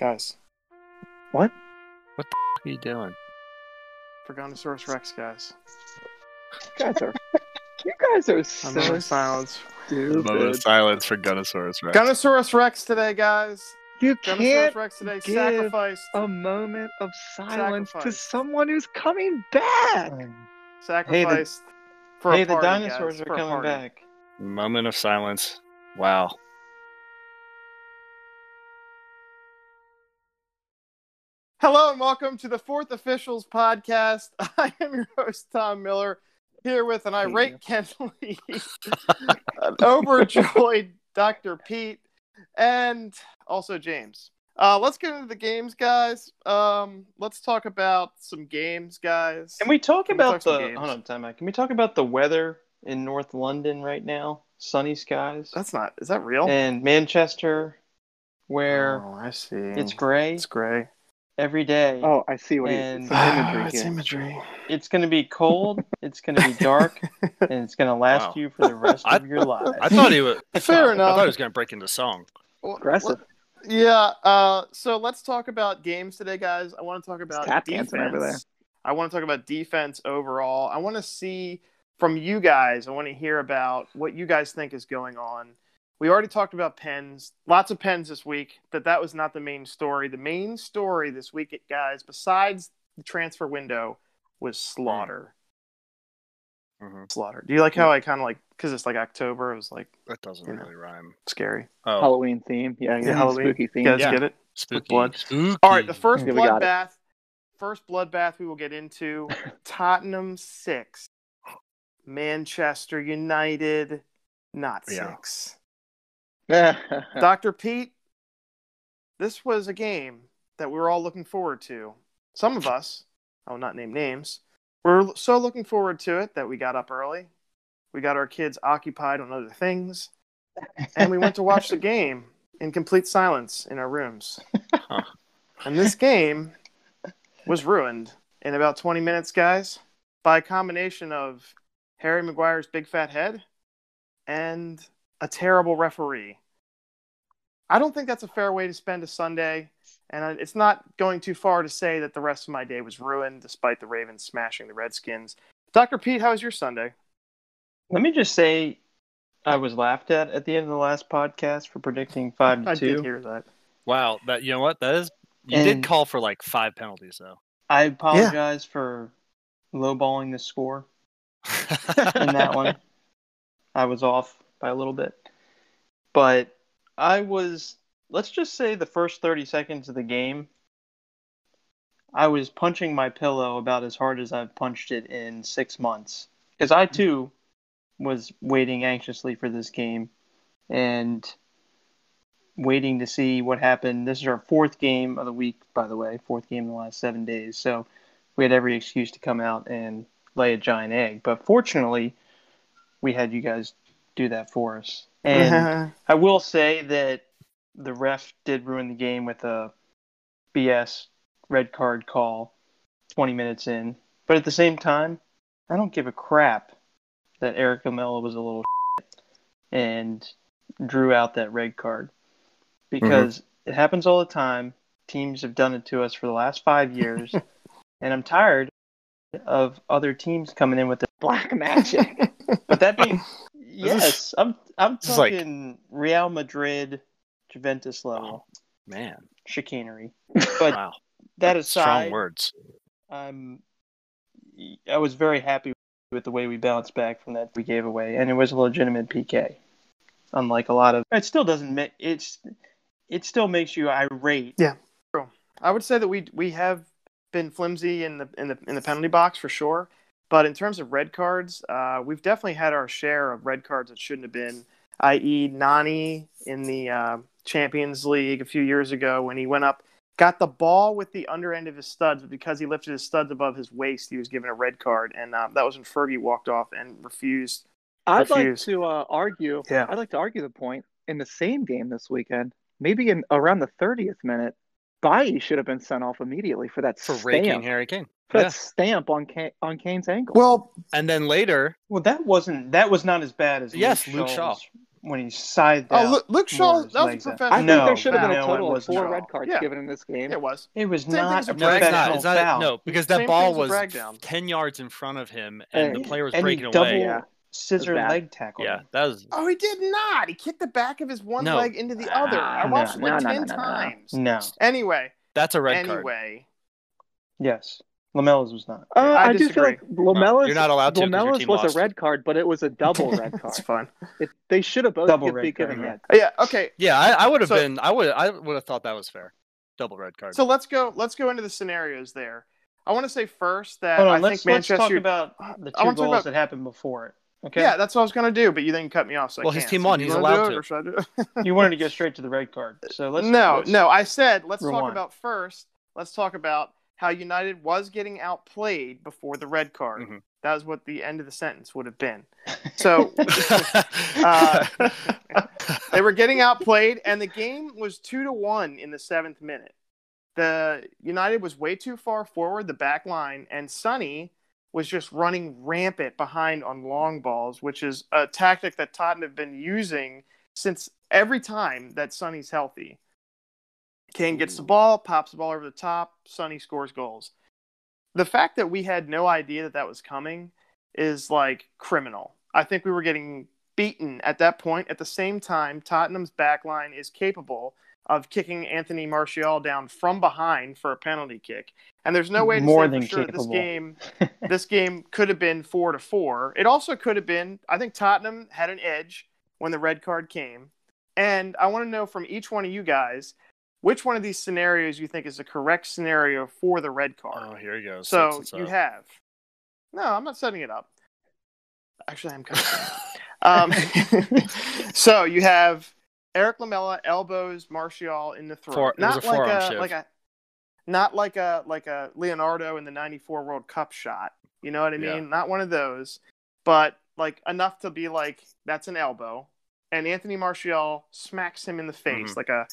Guys. What? What the f*** are you doing? Gorgonosaurus Rex, guys. You guys are so stupid. A moment of silence for Gunnosaurus Rex. Gunnosaurus Rex today, guys. You can't Rex today, give sacrificed. A moment of silence to someone who's coming back. Sacrificed for a party, the dinosaurs guys, are coming back. Moment of silence. Wow. Hello and welcome to the Fourth Officials Podcast. I am your host, Tom Miller, here with an irate Ken Lee, an overjoyed Dr. Pete, and also James. Let's get into the games, guys. Let's talk about some games, guys. Can we talk about the weather in North London right now? Sunny skies. Is that real? And Manchester, where I see it's gray. It's gray. Every day. Oh, I see what it's imagery. It's imagery. It's going to be cold. It's going to be dark, and it's going to last you for the rest of your life. I thought he was fair enough. I thought he was going to break into song. Aggressive. Yeah. So let's talk about games today, guys. I want to talk about defense. I want to talk about defense overall. I want to see from you guys. I want to hear about what you guys think is going on. We already talked about pens. Lots of pens this week. That was not the main story. The main story this week, guys, besides the transfer window, was Slaughter. Mm-hmm. Slaughter. Do you like how I kind of like, because it's like October, it was like. That doesn't really rhyme. Scary. Oh. Halloween theme. Yeah, Halloween. Spooky theme. You guys get it? Spooky. Blood. Spooky. All right, the first bloodbath. First bloodbath we will get into. Tottenham 6. Manchester United, not 6. Dr. Pete, this was a game that we were all looking forward to. Some of us, I will not name names, were so looking forward to it that we got up early. We got our kids occupied on other things. And we went to watch the game in complete silence in our rooms. Huh. And this game was ruined in about 20 minutes, guys, by a combination of Harry Maguire's big fat head and a terrible referee. I don't think that's a fair way to spend a Sunday, and it's not going too far to say that the rest of my day was ruined despite the Ravens smashing the Redskins. Dr. Pete, how was your Sunday? Let me just say I was laughed at the end of the last podcast for predicting 5-2. I did hear that. Wow, you know what? That is, you did call for like 5 penalties, though. I apologize for lowballing the score in that one. I was off by a little bit. But let's just say the first 30 seconds of the game, I was punching my pillow about as hard as I've punched it in 6 months. Because I, too, was waiting anxiously for this game and waiting to see what happened. This is our 4th game of the week, by the way, 4th game in the last 7 days. So we had every excuse to come out and lay a giant egg. But fortunately, we had you guys do that for us. And I will say that the ref did ruin the game with a BS red card call 20 minutes in. But at the same time, I don't give a crap that Eric Lamela was a little shit and drew out that red card. Because it happens all the time. Teams have done it to us for the last 5 years. And I'm tired of other teams coming in with the black magic. But that being... Yes, I'm talking like Real Madrid, Juventus level. Oh, man. Chicanery. But that aside, strong words. I was very happy with the way we bounced back from that we gave away, and it was a legitimate PK. Unlike a lot of it still makes you irate. Yeah. I would say that we have been flimsy in the penalty box for sure. But in terms of red cards, we've definitely had our share of red cards that shouldn't have been, i.e. Nani in the Champions League a few years ago when he went up, got the ball with the under end of his studs, but because he lifted his studs above his waist, he was given a red card. And that was when Fergie walked off and refused. I'd like to argue. Yeah. I'd like to argue the point in the same game this weekend, maybe around the 30th minute, Baye should have been sent off immediately for that stamp. For raking Harry Kane. For that stamp on Kane's ankle. Well, and then later... Well, that was not as bad as Luke Shaw's when he side down. Oh, Luke Shaw, that was a professional. I think there should have been a total of 4 red cards given in this game. It was. It was not a professional foul. No, because that ball was 10 yards in front of him, and the player was breaking away. Scissor leg tackle. Yeah, that was. Oh, he did not. He kicked the back of his one leg into the other. I watched it like 10 times. No. Anyway, that's a red card. Anyway, yes. Lamela's was not. I do feel like Lamela's. You're not allowed to. Lamela's was lost. A red card, but it was a double red card. It's fun. They should have both been given red. Yeah. Okay. Yeah, I would have been. I would have thought that was fair. Double red card. So let's go. Let's go into the scenarios there. I want to say first that I think Manchester. Let's talk about the two goals that happened before it. Okay. Yeah, that's what I was gonna do, but you then cut me off. So well, his team won. He's allowed to. You wanted to get straight to the red card, so let's. No. I said let's talk about first. Let's talk about how United was getting outplayed before the red card. Mm-hmm. That was what the end of the sentence would have been. So they were getting outplayed, and the game was 2-1 in the 7th minute. The United was way too far forward, the back line, and Sonny was just running rampant behind on long balls, which is a tactic that Tottenham have been using since every time that Sonny's healthy. Kane gets the ball, pops the ball over the top, Sonny scores goals. The fact that we had no idea that was coming is, like, criminal. I think we were getting beaten at that point. At the same time, Tottenham's backline is capable of kicking Anthony Martial down from behind for a penalty kick. And there's no way to say for sure that this game could have been 4-4. It also could have been, I think Tottenham had an edge when the red card came. And I want to know from each one of you guys, which one of these scenarios you think is the correct scenario for the red card? Oh, here you go. So you have. No, I'm not setting it up. Actually, I'm kind of. So you have Eric Lamela elbows Martial in the throat. Not like a Leonardo in the '94 World Cup shot. You know what I mean? Yeah. Not one of those, but like enough to be like that's an elbow, and Anthony Martial smacks him in the face like a.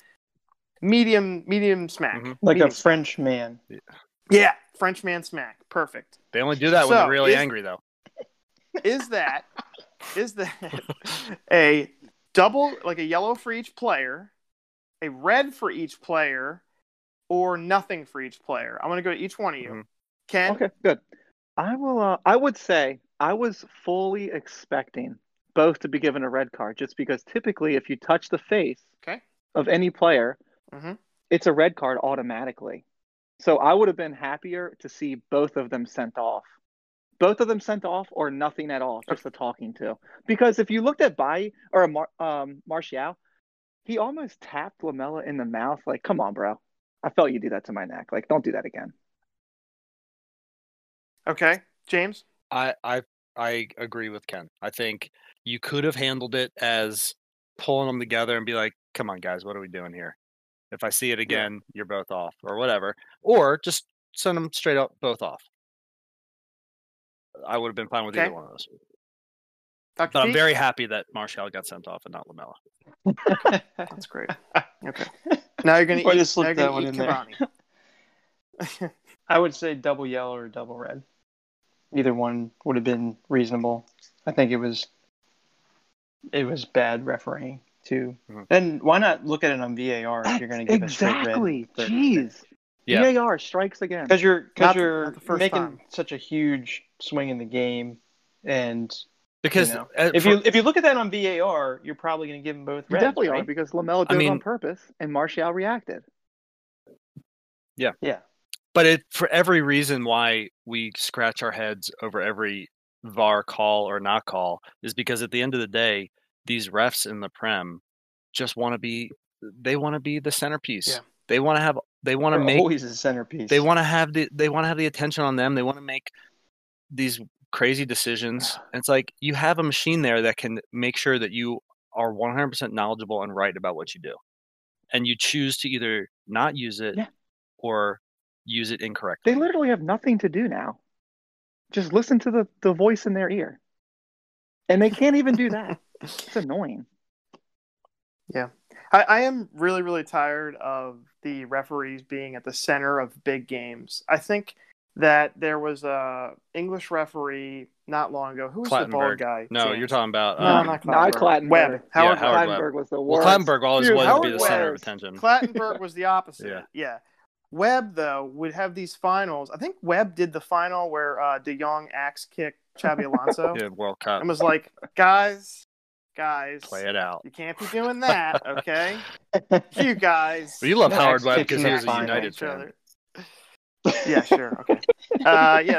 Medium smack. Mm-hmm. Like medium a French smack. Man. Yeah, French man smack. Perfect. They only do that when they're really angry, though. Is that a double, like a yellow for each player, a red for each player, or nothing for each player? I'm going to go to each one of you. Mm-hmm. Ken? Okay, good. I will. I would say I was fully expecting both to be given a red card, just because typically if you touch the face of any player, mm-hmm. it's a red card automatically. So I would have been happier to see both of them sent off. Both of them sent off or nothing at all, just the talking to. Because if you looked at Baye or Martial, he almost tapped Lamela in the mouth. Like, come on, bro. I felt you do that to my neck. Like, don't do that again. Okay. James? I agree with Ken. I think you could have handled it as pulling them together and be like, come on, guys, what are we doing here? If I see it again, you're both off or whatever. Or just send them straight up, both off. I would have been fine with either one of those. Dr. But Pete? I'm very happy that Martial got sent off and not Lamela. That's great. Okay. Now you're going to slip that one in there. I would say double yellow or double red. Either one would have been reasonable. I think it was bad refereeing. Too. Mm-hmm. And why not look at it on VAR if you're going to give a straight red? Jeez. Yeah. VAR strikes again. Because you're making such a huge swing in the game, and because if you look at that on VAR, you're probably going to give them both red. Definitely right? Are because Lamela did it on purpose, and Martial reacted. Yeah. Yeah. But for every reason why we scratch our heads over every VAR call or not call is because at the end of the day, these refs in the Prem just want to be the centerpiece. Yeah. They're always the centerpiece. They want to have the attention on them. They want to make these crazy decisions. And it's like you have a machine there that can make sure that you are 100% knowledgeable and right about what you do. And you choose to either not use it or use it incorrectly. They literally have nothing to do now. Just listen to the voice in their ear. And they can't even do that. It's annoying. Yeah. I am really, really tired of the referees being at the center of big games. I think that there was a English referee not long ago. Who was the bald guy? No, James. You're talking about not Clattenburg. Webb. Howard Clattenburg was the worst. Well, Clattenburg always was to be the center of attention. Clattenburg was the opposite. Yeah. Webb, though, would have these finals. I think Webb did the final where De Jong axe kicked Xabi Alonso. Yeah, World Cup. And was like, guys. Play it out. You can't be doing that, okay? You guys. Well, you love Howard Webb because he was a United fan. Yeah, sure. Okay.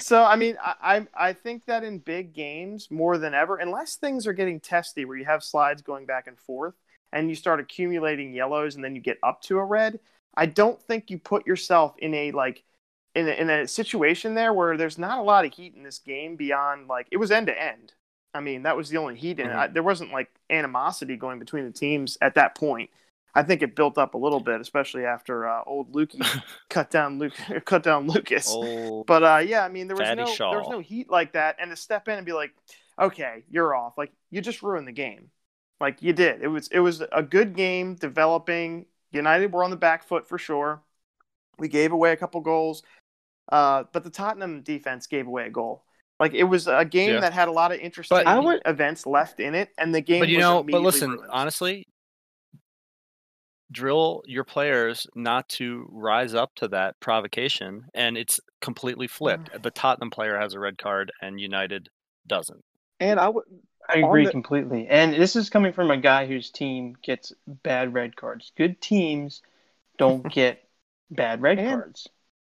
So I mean, I think that in big games more than ever, unless things are getting testy where you have slides going back and forth and you start accumulating yellows and then you get up to a red, I don't think you put yourself in a like in a situation there where there's not a lot of heat in this game beyond like it was end to end. I mean, that was the only heat in it. There wasn't like animosity going between the teams at that point. I think it built up a little bit, especially after old Lukey cut down Lucas. Old but yeah, I mean there was no heat like that, and to step in and be like, okay, you're off. Like you just ruined the game, like you did. It was a good game developing. United were on the back foot for sure. We gave away a couple goals, but the Tottenham defense gave away a goal. Like it was a game that had a lot of interesting events left in it, and the game. But listen, ruined. Honestly. Drill your players not to rise up to that provocation, and it's completely flipped. The Tottenham player has a red card, and United doesn't. And I agree completely. And this is coming from a guy whose team gets bad red cards. Good teams don't get bad red cards.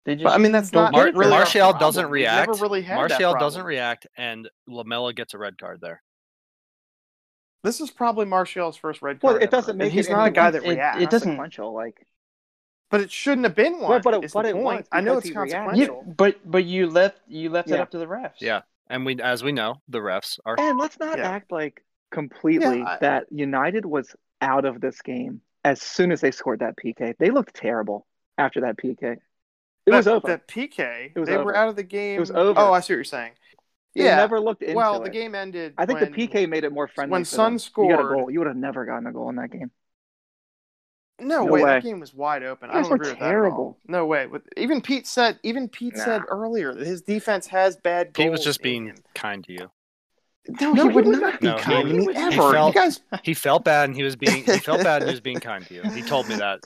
They just. But, I mean, that's not really Martial doesn't react. Never really had Martial doesn't react, and Lamela gets a red card there. This is probably Martial's first red card. Well, it doesn't make. He's not a guy that reacts. It doesn't. Like, but it shouldn't have been one. But it was. I know it's consequential. Yeah, but you left it up to the refs. Yeah, and as we know, the refs are. And let's not act like completely that United was out of this game as soon as they scored that PK. They looked terrible after that PK. It was over. That PK. It was they over. Were out of the game. It was over. Oh, I see what you're saying. Yeah, never looked into it. Well, the game ended. I think the PK made it more friendly. When Son scored, you got a goal. You would have never gotten a goal in that game. No way. That game was wide open. I don't agree with that at all. No way. Even Pete said. Said earlier that his defense has bad goals. He was just being kind to you. No, he would not be kind to me ever. He felt bad, and he was being kind to you. He told me that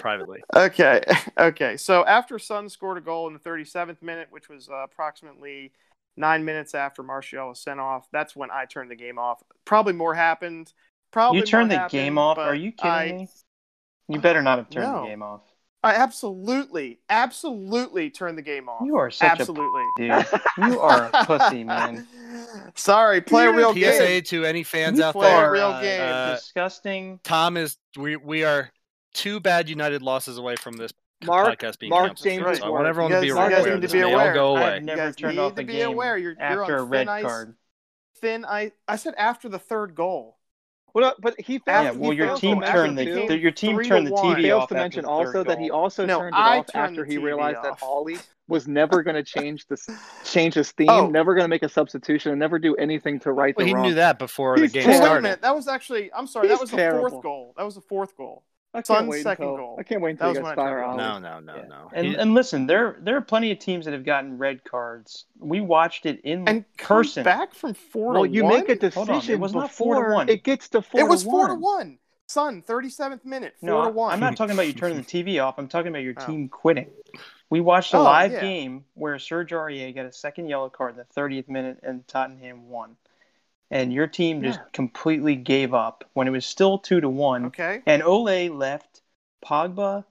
privately. Okay. So after Son scored a goal in the 37th minute, which was approximately 9 minutes after Martial was sent off, that's when I turned the game off. Probably more happened. Game off? Are you kidding me? You better not have turned the game off. I absolutely turned the game off. You are such a pussy, dude. You are a pussy, man. Sorry, play a real PSA game. PSA to any fans out there. Play a real game. Disgusting. Tom is. We are two bad United losses away from this. Mark James. Right. So I want everyone to be aware. Go away. I've never turned off the game aware. You're on a red card. Thin ice. I said after the third goal. Well, but he failed. Yeah, well, your team turned the TV off. To mention also that he also turned it off after he realized that Ollie was never going to change his theme, never going to make a substitution, and never do anything to right the wrong. He knew that before the game started. That was actually. I'm sorry. That was the fourth goal. Son's second goal. I can't wait until he gets fire on. No. And listen, there are plenty of teams that have gotten red cards. We watched it in person. Back from 4-1. Well, you make a decision. It was not 4-1. It gets to 4-1. It was 4-1. Son, 37th minute, 4-1. I'm not talking about you turning the TV off. I'm talking about your team quitting. We watched a live game where Serge Aurier got a second yellow card in the 30th minute, and Tottenham won. And your team just completely gave up when it was still 2-1. Okay. And Ole left Pogba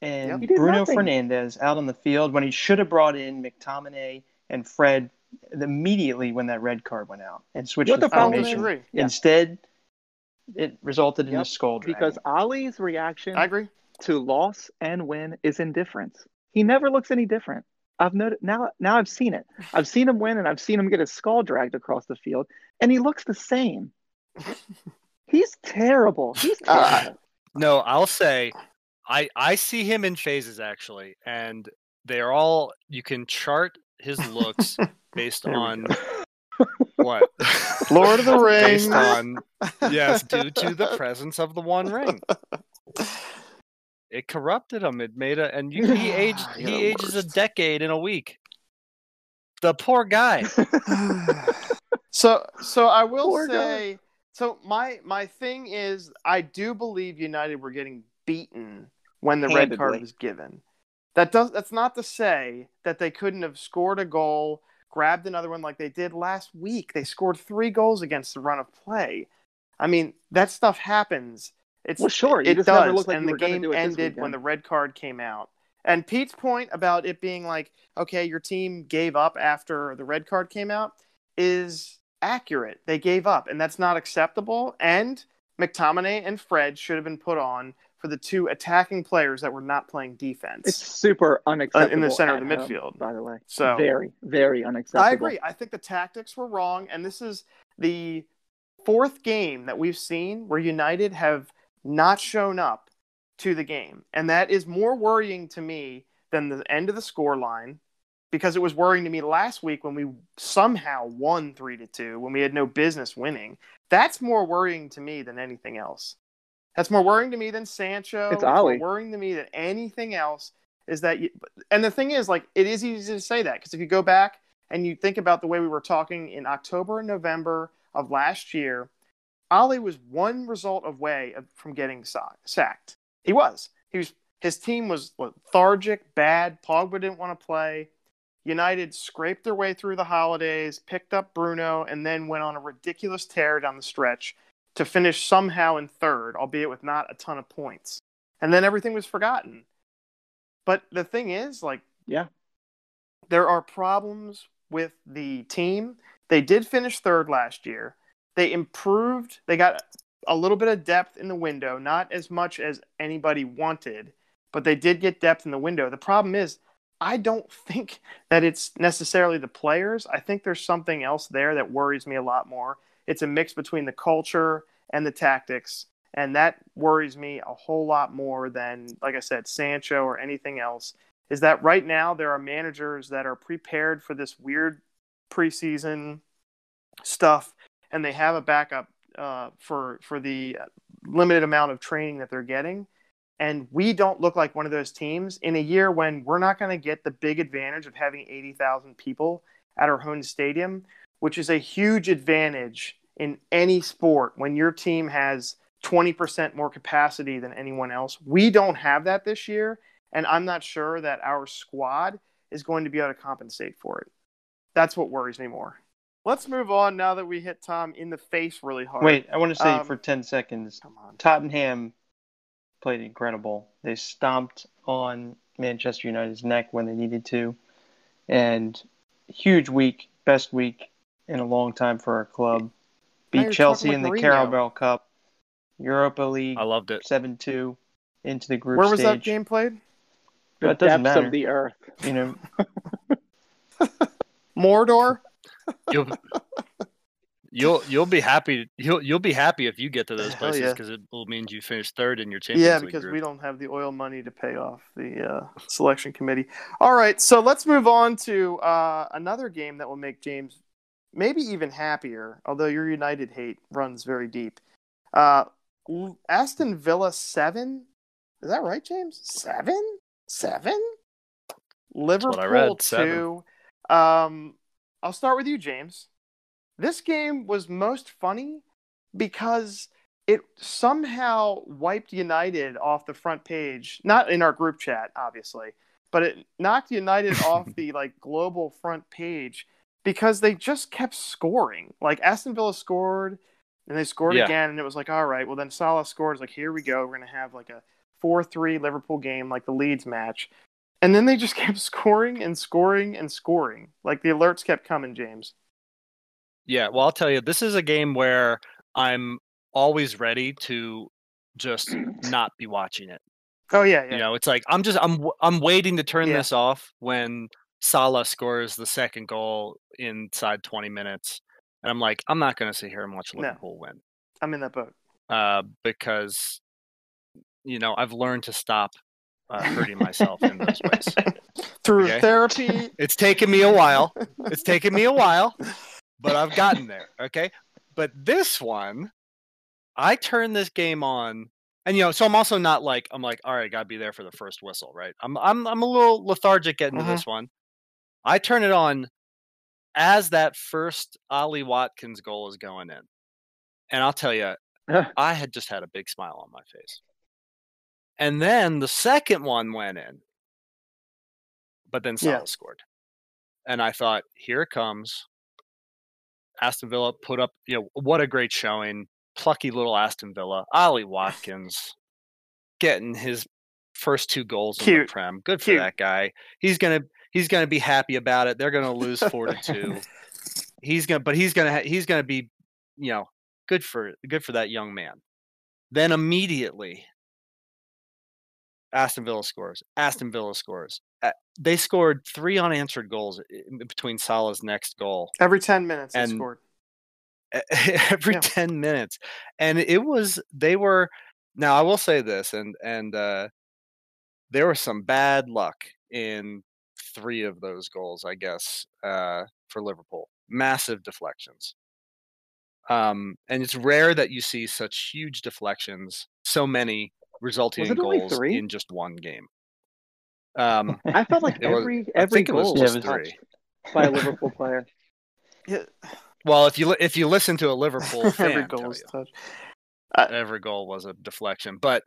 and Bruno Fernandes out on the field when he should have brought in McTominay and Fred immediately when that red card went out and switched the formation. Instead, it resulted in a skull dragging. Because Ollie's reaction to loss and win is indifference. He never looks any different. I've noticed now. I've seen it. I've seen him win, and I've seen him get his skull dragged across the field, and he looks the same. He's terrible. No, I'll say, I see him in phases actually, and they are all. You can chart his looks based on what Lord of the Rings. Based on due to the presence of the One Ring. It corrupted him. It made a, and you, he aged. He ages a decade in a week. The poor guy. So I will say. So my thing is, I do believe United were getting beaten when the red card was given. That's not to say that they couldn't have scored a goal, grabbed another one like they did last week. They scored 3 goals against the run of play. I mean, that stuff happens. It's, well, sure, it does. Never looked like and the game ended when the red card came out. And Pete's point about it being like, okay, your team gave up after the red card came out is accurate. They gave up, and that's not acceptable. And McTominay and Fred should have been put on for the 2 attacking players that were not playing defense. It's super unacceptable. In the center of the midfield, by the way. So very, very unacceptable. I agree. I think the tactics were wrong, and this is the 4th game that we've seen where United have not shown up to the game. And that is more worrying to me than the end of the scoreline, because it was worrying to me last week when we somehow won 3-2 when we had no business winning. That's more worrying to me than anything else. That's more worrying to me than Sancho. It's Ollie. More worrying to me than anything else is that and the thing is, like, it is easy to say that, because if you go back and you think about the way we were talking in October and November of last year, Ollie was 1 result away from getting sacked. He was. His team was lethargic, bad. Pogba didn't want to play. United scraped their way through the holidays, picked up Bruno, and then went on a ridiculous tear down the stretch to finish somehow in 3rd, albeit with not a ton of points. And then everything was forgotten. But the thing is, there are problems with the team. They did finish 3rd last year. They improved. They got a little bit of depth in the window, not as much as anybody wanted, but they did get depth in the window. The problem is, I don't think that it's necessarily the players. I think there's something else there that worries me a lot more. It's a mix between the culture and the tactics, and that worries me a whole lot more than, like I said, Sancho or anything else, is that right now there are managers that are prepared for this weird preseason stuff, and they have a backup for the limited amount of training that they're getting. And we don't look like one of those teams in a year when we're not going to get the big advantage of having 80,000 people at our home stadium, which is a huge advantage in any sport when your team has 20% more capacity than anyone else. We don't have that this year, and I'm not sure that our squad is going to be able to compensate for it. That's what worries me more. Let's move on now that we hit Tom in the face really hard. Wait, I want to say for 10 seconds, Tottenham played incredible. They stomped on Manchester United's neck when they needed to. And huge week, best week in a long time for our club. Beat Chelsea in the Carabao Cup. Europa League. I loved it. 7-2 into the group stage. Where was that game played? The depths of the earth. You know. Mordor? You'll be happy. You'll be happy if you get to those places, because it will mean you finish 3rd in your Champions League group. We don't have the oil money to pay off the selection committee. All right, so let's move on to another game that will make James maybe even happier. Although your United hate runs very deep. Aston Villa 7. Is that right, James? 7. Liverpool 2. I'll start with you, James. This game was most funny because it somehow wiped United off the front page. Not in our group chat, obviously, but it knocked United off the global front page because they just kept scoring. Aston Villa scored, and they scored again, and it was all right, well, then Salah scored. It's here we go. We're going to have a 4-3 Liverpool game like the Leeds match. And then they just kept scoring and scoring and scoring. The alerts kept coming, James. Yeah, well, I'll tell you, this is a game where I'm always ready to just not be watching it. Oh, yeah. You know, it's I'm waiting to turn this off when Salah scores the 2nd goal inside 20 minutes. And I'm I'm not going to sit here and watch Liverpool win. I'm in that boat. Because, I've learned to stop hurting myself in those ways through therapy. It's taken me a while, but I've gotten there. Okay, but this one, I turned this game on And, you know, so I'm also not like, I'm like, all right, got to be there for the first whistle, right? I'm a little lethargic getting to this one. I turn it on as that first Ollie Watkins goal is going in. And I'll tell you, I had just had a big smile on my face. And then the second one went in, but then Salah scored. And I thought, here it comes. Aston Villa put up, you know, what a great showing. Plucky little Aston Villa. Ollie Watkins getting his first two goals in the Prem. Good for that guy. He's gonna be happy about it. They're gonna lose 4-2. He's gonna be, you know, good for that young man. Then immediately, Aston Villa scores. They scored 3 unanswered goals between Salah's next goal. Every 10 minutes they scored. Every 10 minutes. And it was, they were, now I will say this, and there was some bad luck in 3 of those goals, I guess, for Liverpool. Massive deflections. And it's rare that you see such huge deflections, so many resulting in goals in just one game. I felt like every goal was touched by a Liverpool player. Yeah. Well, if you listen to a Liverpool fan, every goal was touched. Every goal was a deflection. But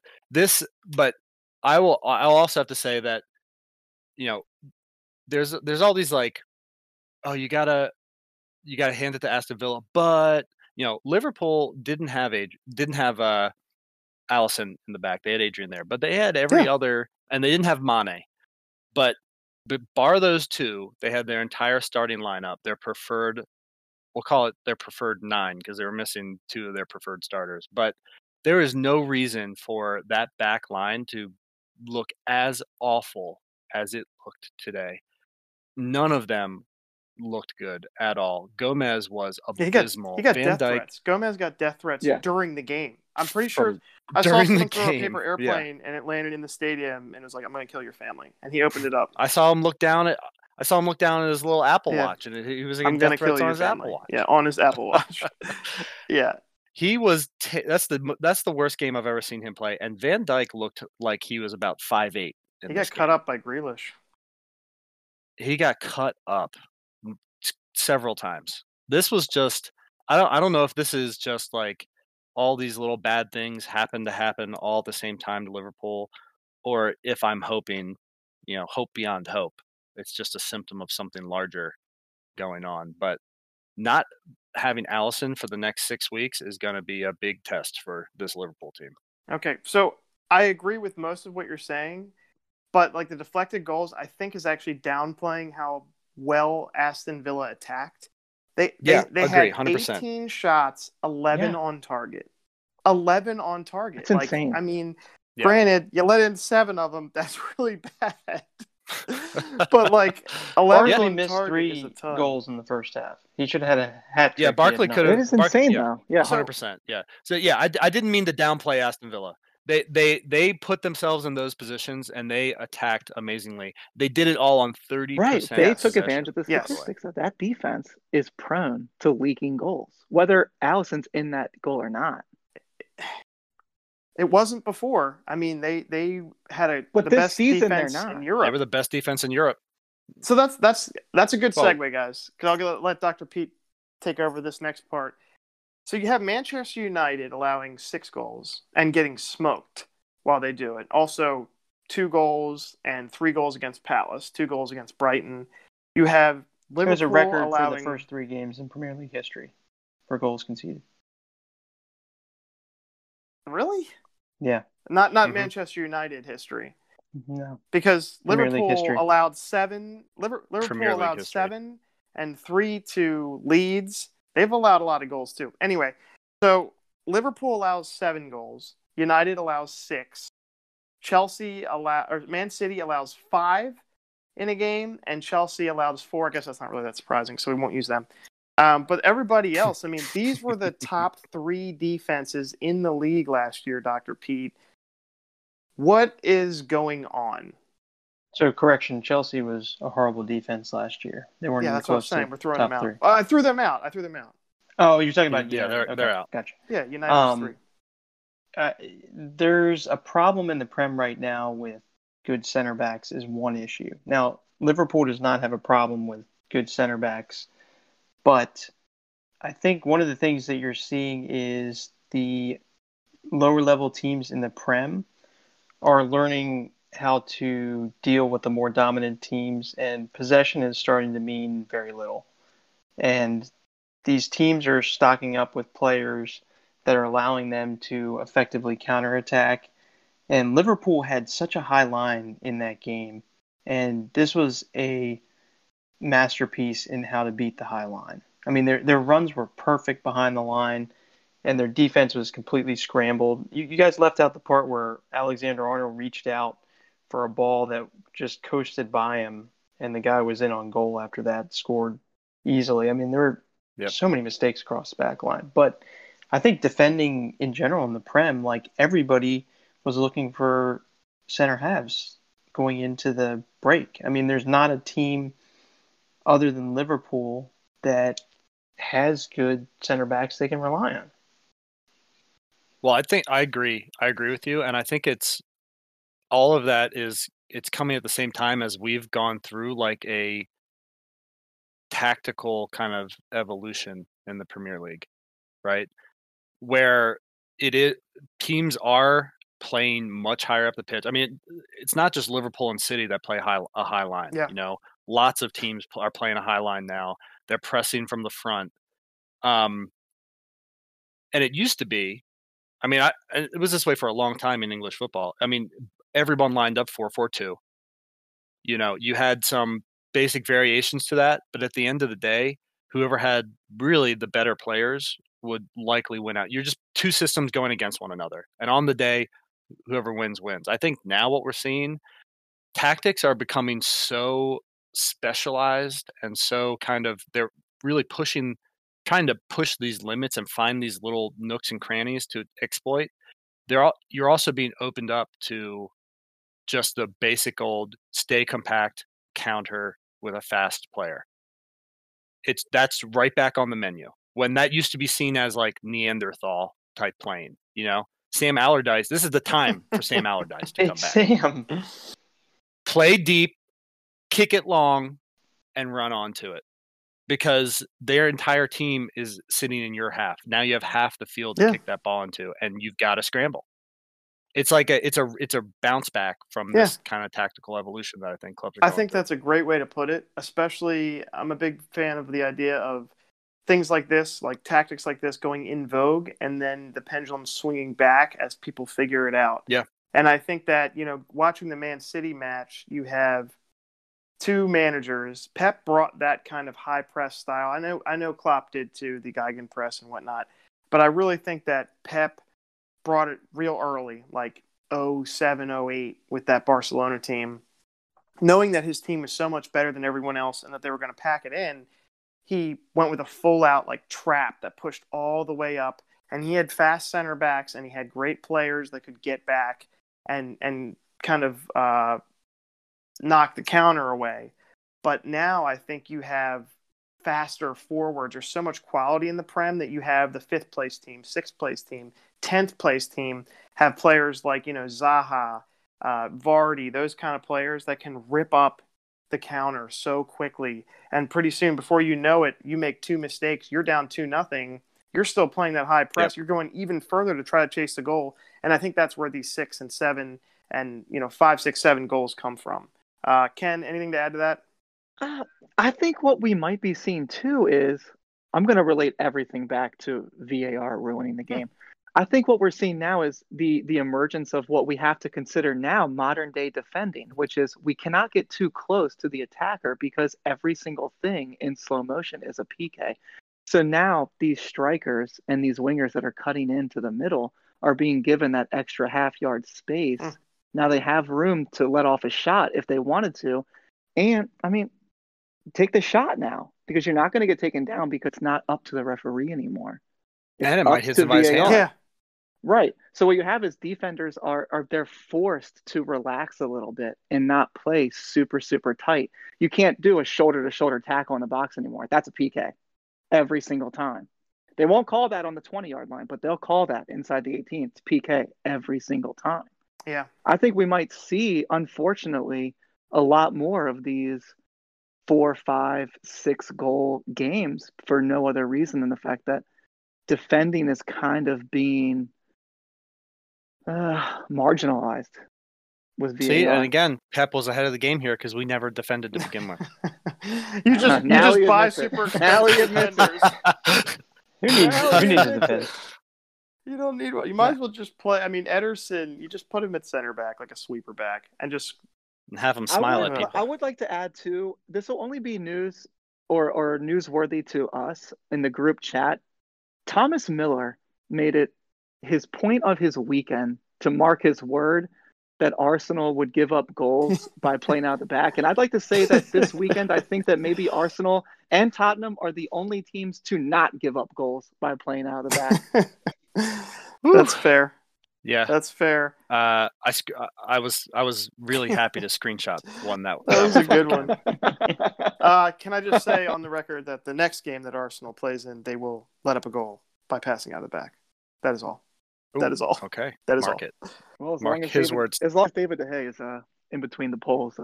I'll also have to say that, you know, there's all these like, oh, you gotta hand it to Aston Villa, but you know, Liverpool didn't have Alisson in the back. They had Adrian there, but they had every other, and they didn't have Mane. But bar those two, they had their entire starting lineup, their preferred. We'll call it their preferred 9 because they were missing 2 of their preferred starters. But there is no reason for that back line to look as awful as it looked today. None of them looked good at all. Gomez was abysmal. He got death threats. Gomez got death threats during the game. I'm pretty sure I saw him throw a paper airplane and it landed in the stadium and it was like, I'm going to kill your family. And he opened it up. I saw him look down at his little Apple Watch, and he was like, "I'm going to kill you on his Apple Watch." Yeah, on his Apple Watch. Yeah, he was. That's the worst game I've ever seen him play. And Van Dijk looked like he was about 5'8". He got cut up by Grealish. He got cut up several times. This was just. I don't know if this is just like all these little bad things happen all at the same time to Liverpool, or if I'm hoping, you know, hope beyond hope. It's just a symptom of something larger going on. But not having Alisson for the next 6 weeks is going to be a big test for this Liverpool team. Okay, so I agree with most of what you're saying, but like the deflected goals, I think is actually downplaying how well Aston Villa attacked. They had 18 shots, 11 on target. 11 on target. That's like, insane. I mean, granted, you let in 7 of them. That's really bad. But like, Barkley missed 3 goals in the first half. He should have had a hat trick. Yeah, Barkley could have. It is insane, though. Yeah, 100%. Yeah. So yeah, I didn't mean to downplay Aston Villa. They put themselves in those positions and they attacked amazingly. They did it all on 30%. Right. They took advantage of the statistics that that defense is prone to leaking goals, whether Alisson's in that goal or not. It wasn't before. I mean, they had the best season defense in Europe. They were the best defense in Europe. So that's a good segue, guys. Because I'll let Dr. Pete take over this next part. So you have Manchester United allowing 6 goals and getting smoked while they do it. Also, 2 goals and 3 goals against Palace, 2 goals against Brighton. You have Liverpool allowing... There's a record for the first 3 games in Premier League history for goals conceded. Really? Yeah. Not Manchester United history. No. Because Liverpool allowed 7. Liverpool allowed 7 and 3 to Leeds. They've allowed a lot of goals too. Anyway, so Liverpool allows 7 goals. United allows 6. Man City allows 5 in a game, and Chelsea allows 4. I guess that's not really that surprising, so we won't use them. But everybody else, I mean, these were the top 3 defenses in the league last year, Dr. Pete. What is going on? So, correction, Chelsea was a horrible defense last year. They weren't even close to top 3. Yeah, that's what I'm saying. We're throwing them out. I threw them out. Oh, you're talking about... Yeah, they're out. Gotcha. Yeah, United's 3. there's a problem in the Prem right now with good center backs is one issue. Now, Liverpool does not have a problem with good center backs, but I think one of the things that you're seeing is the lower level teams in the Prem are learning how to deal with the more dominant teams, and possession is starting to mean very little. And these teams are stocking up with players that are allowing them to effectively counterattack. And Liverpool had such a high line in that game, and this was a masterpiece in how to beat the high line. I mean, their runs were perfect behind the line, and their defense was completely scrambled. You guys left out the part where Alexander-Arnold reached out for a ball that just coasted by him, and the guy was in on goal after that, scored easily. I mean, there were so many mistakes across the back line. But I think defending in general in the Prem, like everybody was looking for center halves going into the break. I mean, there's not a team other than Liverpool that has good center backs they can rely on. Well, I think I agree. I agree with you. And I think it's all of that is it's coming at the same time as we've gone through like a tactical kind of evolution in the Premier League, right? Where it is, teams are playing much higher up the pitch. I mean, it's not just Liverpool and City that play a high line. Yeah. You know, lots of teams are playing a high line now. They're pressing from the front. And it used to be, I mean, it was this way for a long time in English football. I mean, everyone lined up 4-4-2. You know, you had some basic variations to that, but at the end of the day, whoever had really the better players would likely win out. You're just two systems going against one another. And on the day, whoever wins, wins. I think now what we're seeing, tactics are becoming so specialized and so kind of they're really trying to push these limits and find these little nooks and crannies to exploit. You're also being opened up to just the basic old stay compact counter with a fast player. That's right back on the menu. When that used to be seen as like Neanderthal type playing, you know, Sam Allardyce. This is the time for Sam Allardyce to come back. Sam. Play deep, kick it long, and run onto it. Because their entire team is sitting in your half. Now you have half the field to kick that ball into, and you've got to scramble. It's like it's a bounce back from this kind of tactical evolution that I think clubs are going through. That's a great way to put it. Especially, I'm a big fan of the idea of things like this, like tactics like this, going in vogue, and then the pendulum swinging back as people figure it out. Yeah, and I think that watching the Man City match, you have two managers. Pep brought that kind of high press style. I know Klopp did too, the Geigen press and whatnot. But I really think that Pep brought it real early, like 07, 08 with that Barcelona team. Knowing that his team was so much better than everyone else and that they were going to pack it in, he went with a full-out like trap that pushed all the way up. And he had fast center backs and he had great players that could get back and kind of knock the counter away. But now I think you have faster forwards. There's so much quality in the Prem that you have the 5th place team, 6th place team, 10th place team have players like Zaha, Vardy, those kind of players that can rip up the counter so quickly, and pretty soon before you know it, you make two mistakes, you're down 2-0, you're still playing that high press. Yep. You're going even further to try to chase the goal, and I think that's where these 6 and 7 and 5, 6, 7 goals come from. Ken, anything to add to that? I think what we might be seeing too is, I'm going to relate everything back to VAR ruining the game. I think what we're seeing now is the emergence of what we have to consider now modern day defending, which is we cannot get too close to the attacker because every single thing in slow motion is a PK. So now these strikers and these wingers that are cutting into the middle are being given that extra half-yard space. Now they have room to let off a shot if they wanted to. And, I mean, take the shot now because you're not going to get taken down because it's not up to the referee anymore. It's and it might hit somebody's hand. Yeah. Right. So what you have is defenders they're forced to relax a little bit and not play super, super tight. You can't do a shoulder-to-shoulder tackle in the box anymore. That's a PK every single time. They won't call that on the 20-yard line, but they'll call that inside the 18th PK every single time. Yeah. I think we might see, unfortunately, a lot more of these 4, 5, 6 goal games for no other reason than the fact that defending is kind of being marginalized. See, and again, Pep was ahead of the game here because we never defended to begin with. you just buy super expensive defenders. Who needs to defend? You don't need one. You might as well just play. I mean, Ederson, you just put him at center back, like a sweeper back, and just have him smile at people. I would like to add, too, this will only be news or newsworthy to us in the group chat. Thomas Miller made it his point of his weekend to mark his word that Arsenal would give up goals by playing out the back. And I'd like to say that this weekend, I think that maybe Arsenal and Tottenham are the only teams to not give up goals by playing out of the back. That's fair. Yeah, that's fair. I was really happy to screenshot one. That was a good one. Can I just say on the record that the next game that Arsenal plays in, they will let up a goal by passing out of the back. That is all. Ooh, that is all. Okay. That is Mark all. It. Well, as Mark long as his David, words. As long as David De Gea is in between the polls,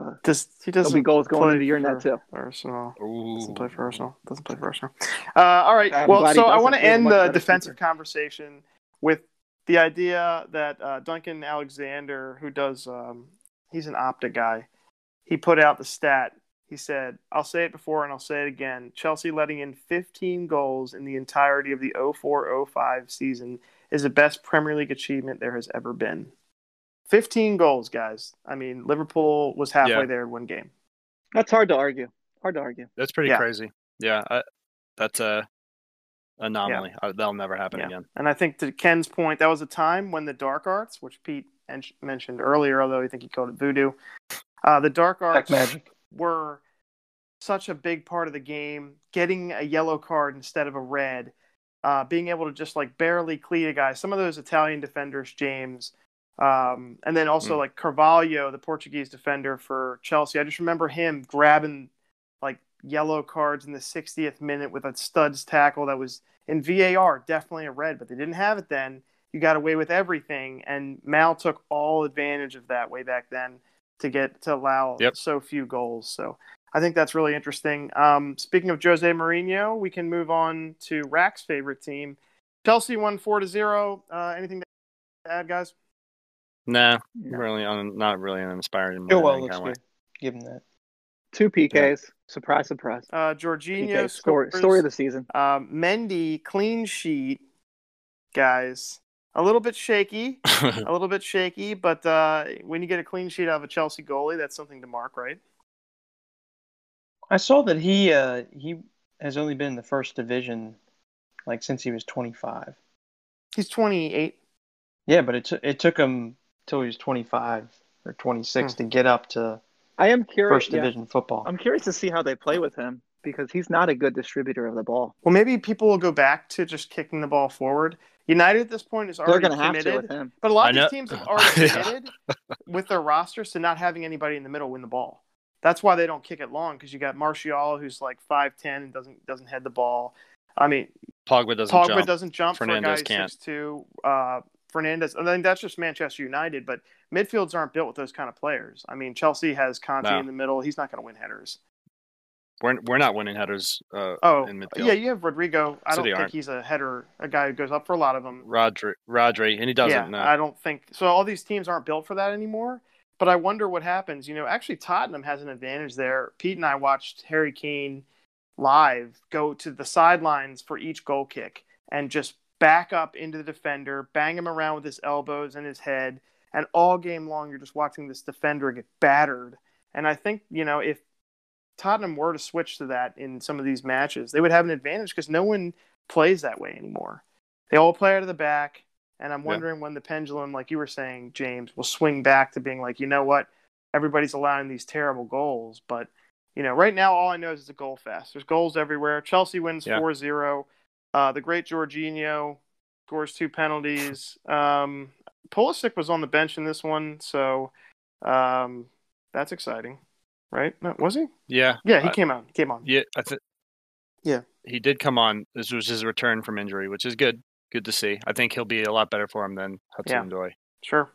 he doesn't be goals going into your net too. Arsenal. Ooh. Doesn't play for Arsenal. All right. Well, so I want to end the defensive conversation with the idea that Duncan Alexander, who does, he's an Opta guy. He put out the stat. He said, I'll say it before and I'll say it again. Chelsea letting in 15 goals in the entirety of the 04-05 season is the best Premier League achievement there has ever been. 15 goals, guys. I mean, Liverpool was halfway there in one game. That's hard to argue. That's pretty crazy. Yeah, that's an anomaly. Yeah. That'll never happen again. And I think to Ken's point, that was a time when the dark arts, which Pete mentioned earlier, although I think he called it voodoo, the dark arts were such a big part of the game. Getting a yellow card instead of a red, being able to just like barely cleat a guy. Some of those Italian defenders, James, and then also like Carvalho, the Portuguese defender for Chelsea. I just remember him grabbing like yellow cards in the 60th minute with a studs tackle that was in VAR, definitely a red, but they didn't have it then. You got away with everything, and Mal took all advantage of that way back then to allow so few goals. So I think that's really interesting. Speaking of Jose Mourinho, we can move on to Rack's favorite team. Chelsea won 4-0. Anything to add, guys? No. Not really an inspiring. Joel looks good, given that. 2 PKs. Yeah. Surprise, surprise. Jorginho scores. Story of the season. Mendy, clean sheet, guys. A little bit shaky, but when you get a clean sheet out of a Chelsea goalie, that's something to mark, right? I saw that he has only been in the first division like since he was 25. He's 28. Yeah, but it took him till he was 25 or 26 to get up to first division football. I'm curious to see how they play with him because he's not a good distributor of the ball. Well, maybe people will go back to just kicking the ball forward. United at this point is already committed. Have to with him. But a lot of these teams have already committed with their rosters to not having anybody in the middle win the ball. That's why they don't kick it long, because you got Martial, who's like 5'10" and doesn't head the ball. I mean, Pogba doesn't jump. Fernandes can't. 6'2". Fernandes. I mean, that's just Manchester United, but midfields aren't built with those kind of players. I mean, Chelsea has Conte in the middle. He's not going to win headers. We're not winning headers. In midfield. Yeah, you have Rodrigo. I don't think he's a header, a guy who goes up for a lot of them. Rodri, and he doesn't. Yeah, no. I don't think so. All these teams aren't built for that anymore. But I wonder what happens. You know, actually, Tottenham has an advantage there. Pete and I watched Harry Kane live go to the sidelines for each goal kick and just back up into the defender, bang him around with his elbows and his head. And all game long, you're just watching this defender get battered. And I think, you know, if Tottenham were to switch to that in some of these matches, they would have an advantage because no one plays that way anymore. They all play out of the back. And I'm wondering when the pendulum, like you were saying, James, will swing back to being like, you know what, everybody's allowing these terrible goals. But, you know, right now all I know is it's a goal fest. There's goals everywhere. Chelsea wins 4-0. The great Jorginho scores 2 penalties. Pulisic was on the bench in this one, so that's exciting, right? No, was he? Yeah. Yeah, he came on. Yeah, Yeah. He did come on. This was his return from injury, which is good. Good to see. I think he'll be a lot better for him than Hudson-Odoi. Sure.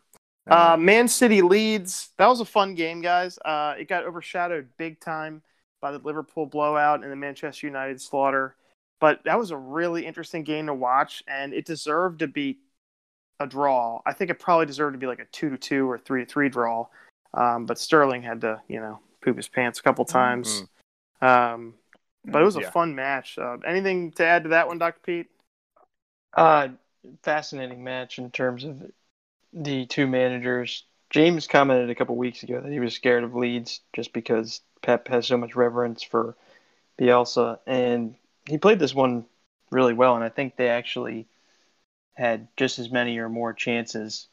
Man City Leeds. That was a fun game, guys. It got overshadowed big time by the Liverpool blowout and the Manchester United slaughter. But that was a really interesting game to watch, and it deserved to be a draw. I think it probably deserved to be like a 2-2 or 3-3 draw. But Sterling had to, poop his pants a couple times. Mm-hmm. But it was a fun match. Anything to add to that one, Dr. Pete? Fascinating match in terms of the two managers. James commented a couple weeks ago that he was scared of Leeds just because Pep has so much reverence for Bielsa, and he played this one really well, and I think they actually had just as many or more chances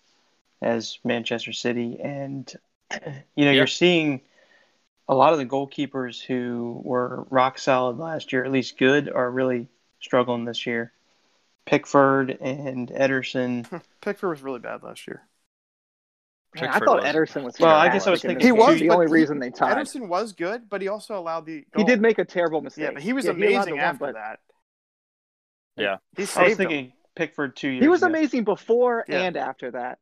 as Manchester City. And, you're seeing a lot of the goalkeepers who were rock solid last year, at least good, are really struggling this year. Pickford and Ederson. Pickford was really bad last year. Man, I thought Ederson was terrible. Well, I guess I was thinking the only reason they tied. Ederson was good, but he also allowed the goal. He did make a terrible mistake. Yeah, but he was amazing after that. Yeah. I was thinking Pickford 2 years ago. He was amazing before and after that.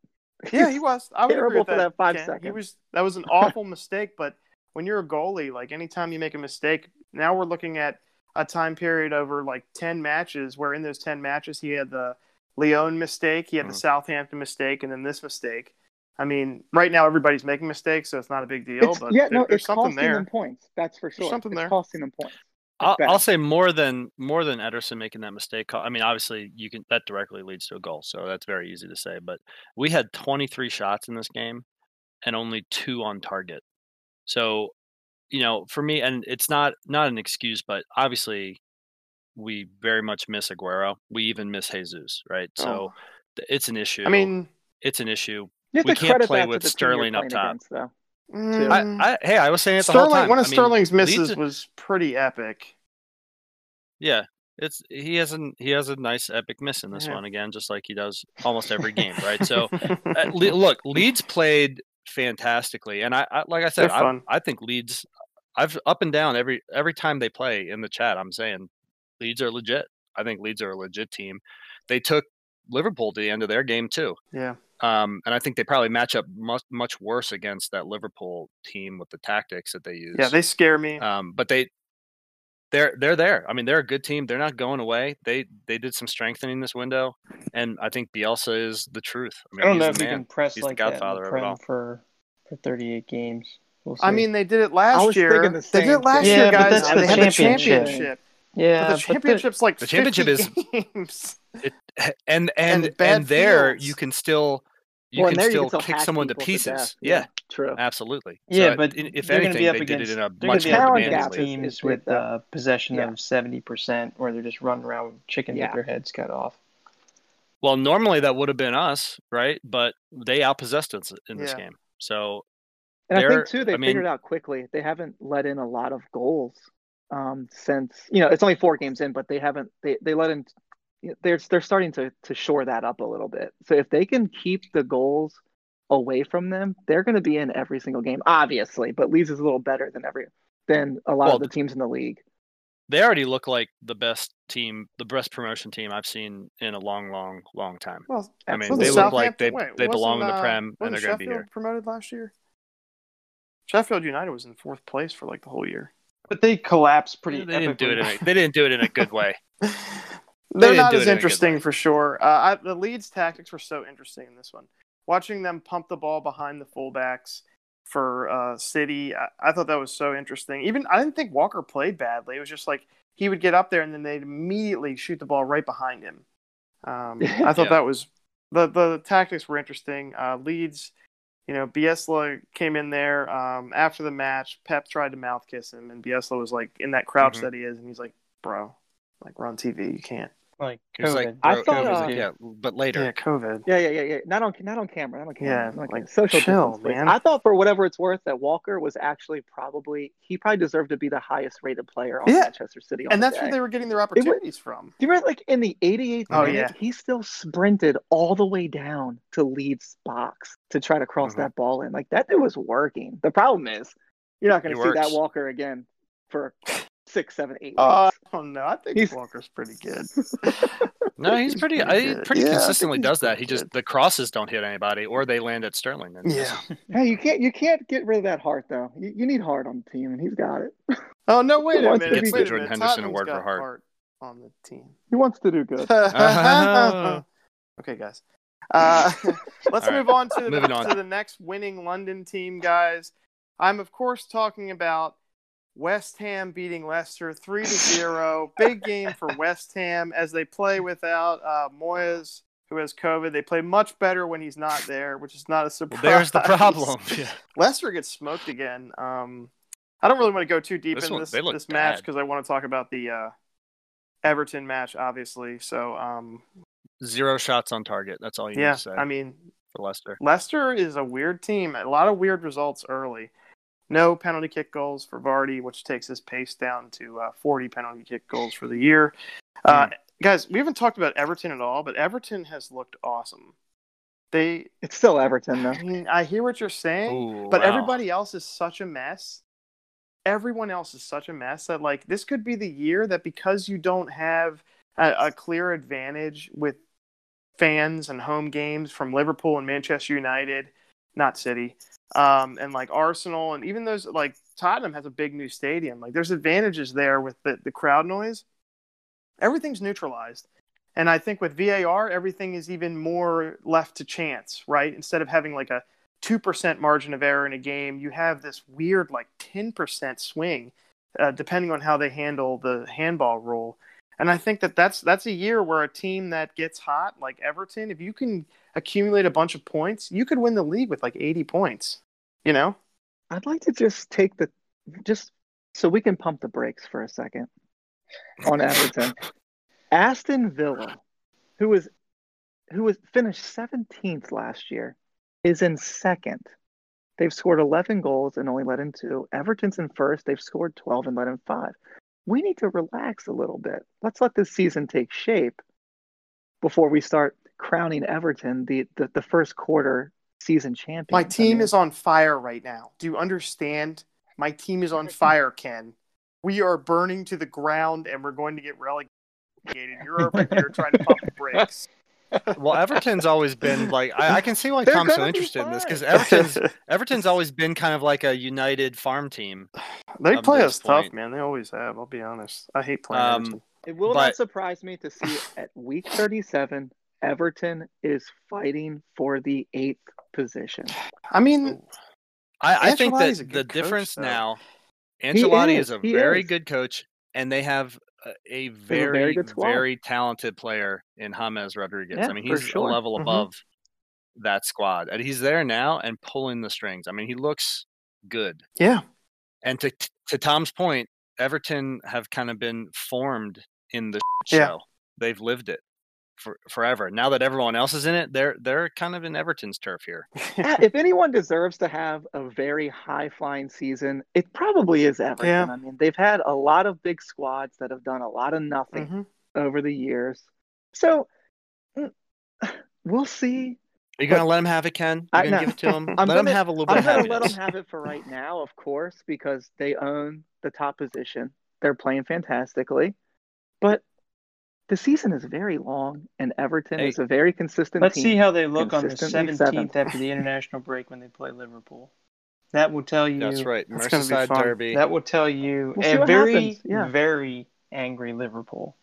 Yeah, he was. I would agree with that. Terrible for that 5 seconds. That was an awful mistake, but when you're a goalie, like anytime you make a mistake, now we're looking at a time period over like 10 matches where in those 10 matches he had the Lyon mistake, he had the Southampton mistake, and then this mistake. I mean, right now everybody's making mistakes, so it's not a big deal. It's something there. Them points. That's for sure. There's something there. It's costing them points. I'll say more than Ederson making that mistake. I mean, obviously that directly leads to a goal, so that's very easy to say. But we had 23 shots in this game and only 2 on target. So, for me, and it's not an excuse, but obviously we very much miss Aguero. We even miss Jesus, right? So it's an issue. I mean, it's an issue. We can't play with Sterling up top. I was saying it the whole time. One of Sterling's misses was pretty epic. Yeah, he has a nice epic miss in this one again, just like he does almost every game, right? So, look, Leeds played fantastically, and I like I said, I think Leeds. I've up and down every time they play in the chat. I'm saying Leeds are legit. I think Leeds are a legit team. They took Liverpool to the end of their game too. Yeah, and I think they probably match up much worse against that Liverpool team with the tactics that they use. Yeah, they scare me. But they're there. I mean, they're a good team. They're not going away. They did some strengthening this window, and I think Bielsa is the truth. I mean, I don't know if you can press like that for 38 games. We'll see. I mean, they did it last year. They did it last year, guys. But that's the championship. Yeah, but the championship's like the championship is games. And there you can still. You can still kick someone to pieces. Yeah, true. Absolutely. Yeah, so but if anything, they did it in a much more demanding teams with possession of 70%, where they're just running around with chickens with their heads cut off. Well, normally that would have been us, right? But they outpossessed us in this game. So, and I think too, they figured out quickly. They haven't let in a lot of goals since it's only 4 games in, but they haven't. They let in. They're starting to shore that up a little bit. So if they can keep the goals away from them, they're going to be in every single game, obviously. But Leeds is a little better than a lot of the teams in the league. They already look like the best promotion team I've seen in a long, long, long time. Well, I mean, they look like they belong in the Prem, and they're going to be here. Promoted last year. Sheffield United was in 4th place for like the whole year, but they collapsed pretty. They didn't do it in a good way. They're not as interesting for sure. The Leeds tactics were so interesting in this one. Watching them pump the ball behind the fullbacks for City, I thought that was so interesting. Even I didn't think Walker played badly. It was just like he would get up there and then they'd immediately shoot the ball right behind him. I thought that was the tactics were interesting. Leeds, Bielsa came in there after the match. Pep tried to mouth kiss him, and Bielsa was like in that crouch that he is, and he's like, "Bro, like we're on TV, you can't." Like COVID. Like, I thought, but later. Yeah, COVID. Yeah. Not on camera. Yeah, like social chill, man. I thought, for whatever it's worth, that Walker was actually he probably deserved to be the highest rated player on Manchester City. And that's where they were getting their opportunities from. Do you remember, like in the 88th minute, he still sprinted all the way down to Leeds' box to try to cross that ball in. Like that dude was working. The problem is, you're not going to see that Walker again for 6, 7, 8 weeks. Oh no, I think Walker's pretty good. No, he's pretty consistently does that. He just the crosses don't hit anybody, or they land at Sterling. Yeah. Hey, you can't get rid of that heart though. You need heart on the team, and he's got it. Oh no! Wait a minute. He gets the Jordan Henderson Award for heart on the team. He wants to do good. Okay, guys. Let's move on to the next winning London team, guys. I'm of course talking about West Ham beating Leicester 3-0. Big game for West Ham as they play without Moyes, who has COVID. They play much better when he's not there, which is not a surprise. Well, there's the problem. Yeah. Leicester gets smoked again. I don't really want to go too deep in this match because I want to talk about the Everton match, obviously. So 0 shots on target. That's all you need to say. I mean, for Leicester. Leicester is a weird team. A lot of weird results early. No penalty kick goals for Vardy, which takes his pace down to 40 penalty kick goals for the year. Guys, we haven't talked about Everton at all, but Everton has looked awesome. It's still Everton, though. I mean, I hear what you're saying, everybody else is such a mess. Everyone else is such a mess that, like, this could be the year that because you don't have a clear advantage with fans and home games from Liverpool and Manchester United, not City, and like Arsenal, and even those like Tottenham has a big new stadium. Like there's advantages there with the crowd noise. Everything's neutralized, and I think with VAR, everything is even more left to chance, right? Instead of having like a 2% margin of error in a game, you have this weird like 10% swing, depending on how they handle the handball rule. And I think that's a year where a team that gets hot like Everton, if you can accumulate a bunch of points, you could win the league with like 80 points, you know? I'd like to just take just so we can pump the brakes for a second on Everton. Aston Villa, who was finished 17th last year, is in second. They've scored 11 goals and only let in 2. Everton's in first. They've scored 12 and let in 5. We need to relax a little bit. Let's let this season take shape before we start crowning Everton the first quarter season champion. My team is on fire right now. Do you understand? My team is on fire, Ken. We are burning to the ground, and we're going to get relegated. You're over here trying to pump the brakes. Well, Everton's always been like I can see why Tom's so interested in this because Everton's always been kind of like a United farm team. They play us tough, man. They always have. I'll be honest. I hate playing Everton. It will not surprise me to see at week 37 Everton is fighting for the 8th position. I mean, I think that the difference now, Ancelotti is a very good coach, and they have a very, very talented player in James Rodriguez. Yeah, I mean, he's a level above that squad. And he's there now and pulling the strings. I mean, he looks good. Yeah. And to Tom's point, Everton have kind of been formed in the show. They've lived it forever. Now that everyone else is in it, they're kind of in Everton's turf here. If anyone deserves to have a very high-flying season, it probably is Everton. Yeah. I mean, they've had a lot of big squads that have done a lot of nothing over the years. So we'll see. Are you going to let him have it, Ken? You're going to give it to him? Let him have a little bit of happiness. I'm going to let him have it for right now, of course, because they own the top position. They're playing fantastically. But the season is very long, and Everton is a very consistent team. Let's see how they look on the 17th after the international break when they play Liverpool. That will tell you. That's right. Merseyside Derby. That will tell you a very, very angry Liverpool.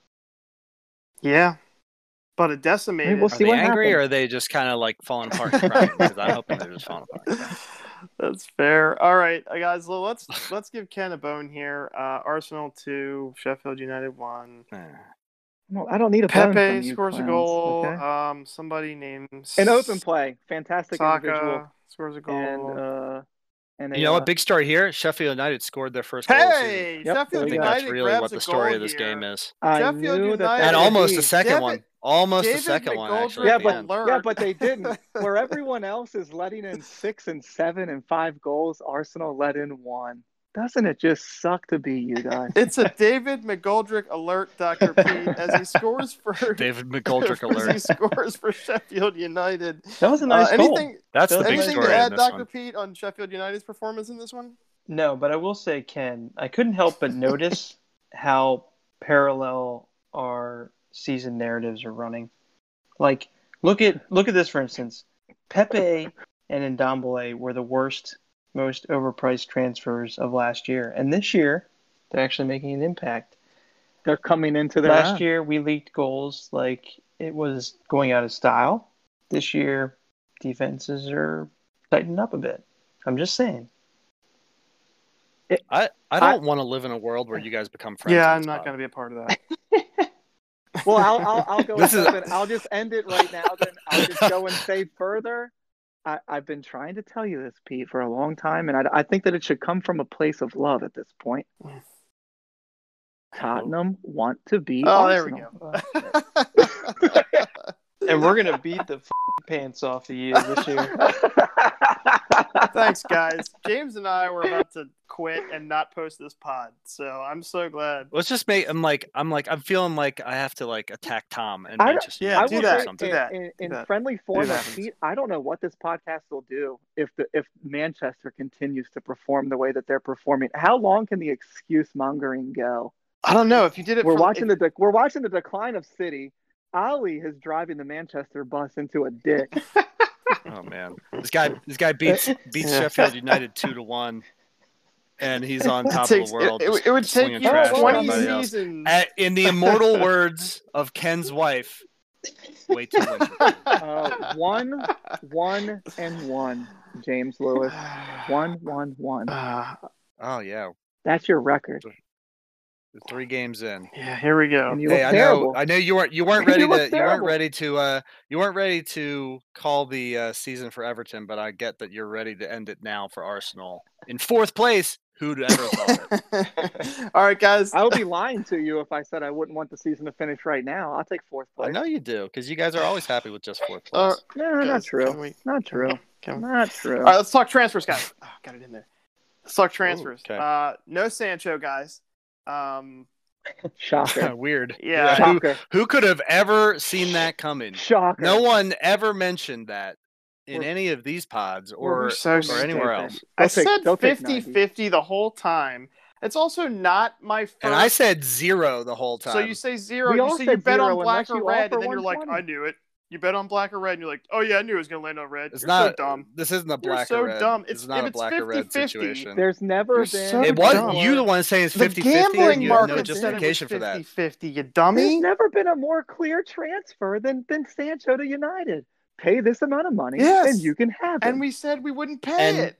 Yeah. But a decimated. We'll see. Are they angry happens. Or are they just kind of like falling apart? Because I'm hoping they're just falling apart. That's fair. All right, guys. Well, let's give Ken a bone here. Arsenal 2, Sheffield United 1. No, I don't need a Pepe from you scores clowns. A goal. Okay. Somebody names an open play. Fantastic Saka individual scores a goal. And you know what? Big story here. Sheffield United scored their first goal. Hey, yep. Sheffield United. I think that's really what the story of this game is. And almost the second one. Almost the second one, actually. Yeah, but they didn't. Where everyone else is letting in 6 and 7 and 5 goals, Arsenal let in 1. Doesn't it just suck to be you guys? It's a David McGoldrick alert, Dr. Pete, as he scores for David McGoldrick alert. He scores for Sheffield United. That was a nice goal. That's the big story. Anything to add, Dr. Pete, on Sheffield United's performance in this one? No, but I will say, Ken, I couldn't help but notice how parallel our season narratives are running. Like, look at this, for instance. Pepe and Ndombele were the worst, most overpriced transfers of last year. And this year, they're actually making an impact. They're coming into their last year, we leaked goals like it was going out of style. This year, defenses are tightened up a bit. I'm just saying. I don't want to live in a world where you guys become friends. Yeah, I'm not going to be a part of that. Well, I'll go with something. I'll just end it right now. Then I'll just go and say further. I've been trying to tell you this, Pete, for a long time, and I think that it should come from a place of love at this point. Yes. Tottenm want to beat Arsenal. There we go. And we're going to beat the pants off of you this year. Thanks, guys. James and I were about to quit and not post this pod, so I'm so glad. Let's just make. I'm like. I'm feeling like I have to attack Tom and do that. Friendly format, Pete. I don't know what this podcast will do if Manchester continues to perform the way that they're performing. How long can the excuse mongering go? I don't know. If you did it, we're watching the decline of City. Ali is driving the Manchester bus into a dick. Oh man, this guy beats Sheffield United 2-1, and he's on top of the world. It would take you 20 seasons. In the immortal words of Ken's wife, way too late. 1-1-1, James Lewis. 1-1-1. That's your record. 3 games in. Yeah, here we go. Hey, I know you weren't ready to call the season for Everton, but I get that you're ready to end it now for Arsenal in 4th place. Who'd ever thought it? All right, guys. I would be lying to you if I said I wouldn't want the season to finish right now. I'll take 4th place. I know you do, because you guys are always happy with just 4th place. No, not true. Not true. All right, let's talk transfers, guys. Oh, got it in there. Let's talk transfers. Ooh, okay. No Sancho, guys. Shocker. Weird. Yeah. Shocker. Who could have ever seen that coming? Shocker. No one ever mentioned that in any of these pods or anywhere else. I said 50-50 the whole time. It's also not my first. And I said 0 the whole time. So you say 0. You say you bet on black or red, and then you're like, I knew it. You bet on black or red, and you're like, oh yeah, I knew it was going to land on red. It's not so dumb. This isn't a black or red. You're so dumb. It's not a black or red situation. There's never been. It wasn't you the one saying it's 50-50, and you have no justification for that. 50-50, you dummy. There's never been a more clear transfer than Sancho to United. Pay this amount of money, and you can have it. And we said we wouldn't pay it.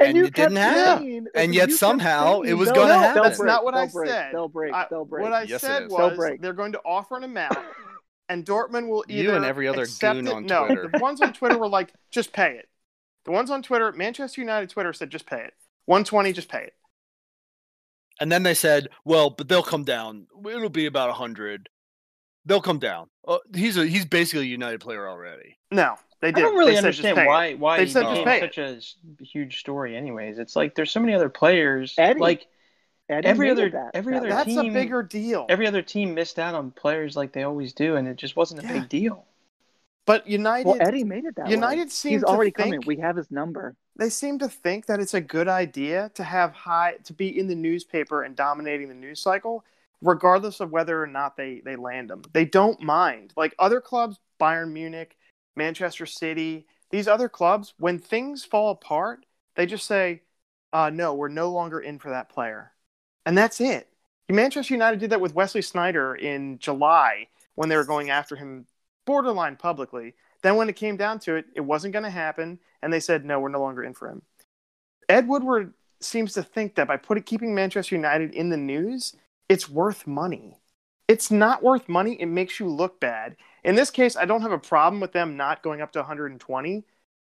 And you didn't have it. And yet somehow it was going to happen. That's not what I said. They'll break. What I said was they're going to offer an amount. And Dortmund will either you and every other goon on Twitter. The ones on Twitter were like, just pay it. The ones on Twitter, Manchester United Twitter said, just pay it. 120, just pay it. And then they said, well, but they'll come down. It'll be about 100. They'll come down. He's basically a United player already. No, they didn't. I don't really understand why they said just pay such a huge story. Anyways, it's like there's so many other players. Eddie. Like. Every other team, that's a bigger deal. Every other team missed out on players like they always do, and it just wasn't a big deal. But United, Eddie made it that way. He's already coming. We have his number. They seem to think that it's a good idea to have to be in the newspaper and dominating the news cycle, regardless of whether or not they land them. They don't mind. Like other clubs, Bayern Munich, Manchester City, these other clubs, when things fall apart, they just say, "No, we're no longer in for that player." And that's it. Manchester United did that with Wesley Sneijder in July when they were going after him borderline publicly. Then when it came down to it, it wasn't going to happen. And they said, no, we're no longer in for him. Ed Woodward seems to think that by keeping Manchester United in the news, it's worth money. It's not worth money. It makes you look bad. In this case, I don't have a problem with them not going up to 120.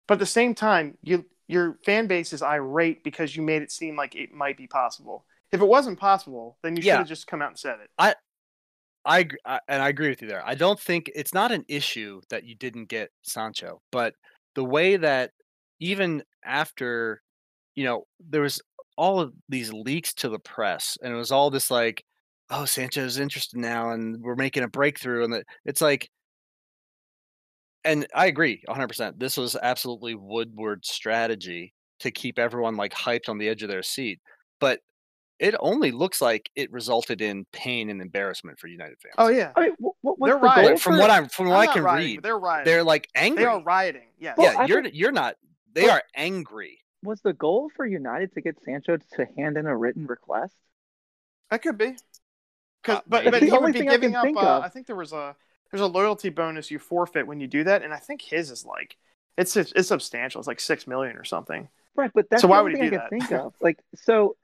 But at the same time, your fan base is irate because you made it seem like it might be possible. If it wasn't possible, then you should have just come out and said it. I agree with you there. I don't think it's not an issue that you didn't get Sancho, but the way that even after, there was all of these leaks to the press, and it was all this like, oh, Sancho's interested now, and we're making a breakthrough, and it's like, and I agree 100%. This was absolutely Woodward's strategy to keep everyone hyped on the edge of their seat, but it only looks like it resulted in pain and embarrassment for United fans. Oh yeah, I mean, they're rioting. From what I can read, they're rioting. They're like angry. They are rioting. Yeah, well, yeah. You're not. They are angry. Was the goal for United to get Sancho to hand in a written request? That could be. But he would be giving up. I think there's a loyalty bonus you forfeit when you do that, and I think his is like it's substantial. It's like $6 million or something. Right, but that's why would he do that? Think of like so.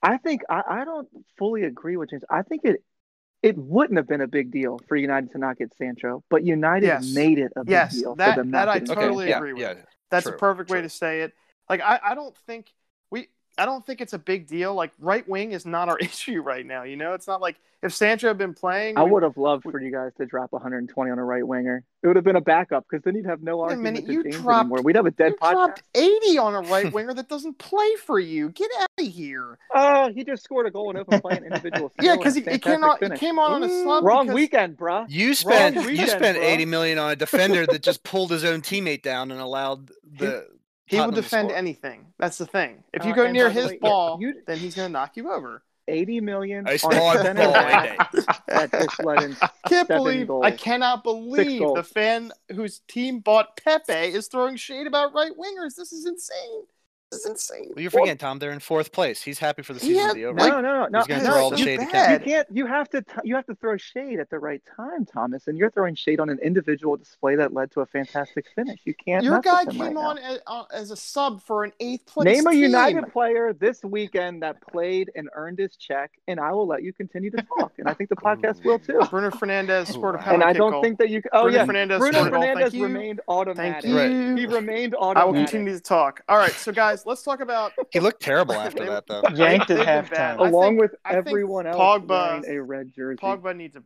I think I don't fully agree with James. I think it wouldn't have been a big deal for United to not get Sancho, but United made it a big deal for them not to get Sancho. That I totally agree with. Yeah, that's a perfect way to say it. Like I don't think it's a big deal. Like right wing is not our issue right now. You know, it's not like if Sancho had been playing. I would have loved for you guys to drop 120 on a right winger. It would have been a backup because then you'd have no argument with the team anymore. We'd have a dead podcast. You dropped 80 on a right winger that doesn't play for you. Get out of here! He just scored a goal in open play, an individual. Yeah, because it came on a slump. Wrong weekend, bruh. You spent $80 million on a defender that just pulled his own teammate down and allowed the. He will defend anything. That's the thing. If you go near his ball, then he's going to knock you over. $80 million. I cannot believe the fan whose team bought Pepe is throwing shade about right wingers. This is insane. This is insane. Well, you're forgetting, Tom. They're in fourth place. He's happy for the season to be over. No. He's going to throw all the shade he can. You have to throw shade at the right time, Thomas. And you're throwing shade on an individual display that led to a fantastic finish. You can't. Your guy came on as a sub for an eighth place. Name a United player this weekend that played and earned his check, and I will let you continue to talk. And I think the podcast will too. Bruno Fernandes scored a penalty. And I don't think that you. Bruno Fernandes remained automatic. He remained automatic. I will continue to talk. All right, so guys. Let's talk about. He looked terrible after that, though. Yanked at halftime, along with everyone else wearing a red jersey. I think Pogba needs a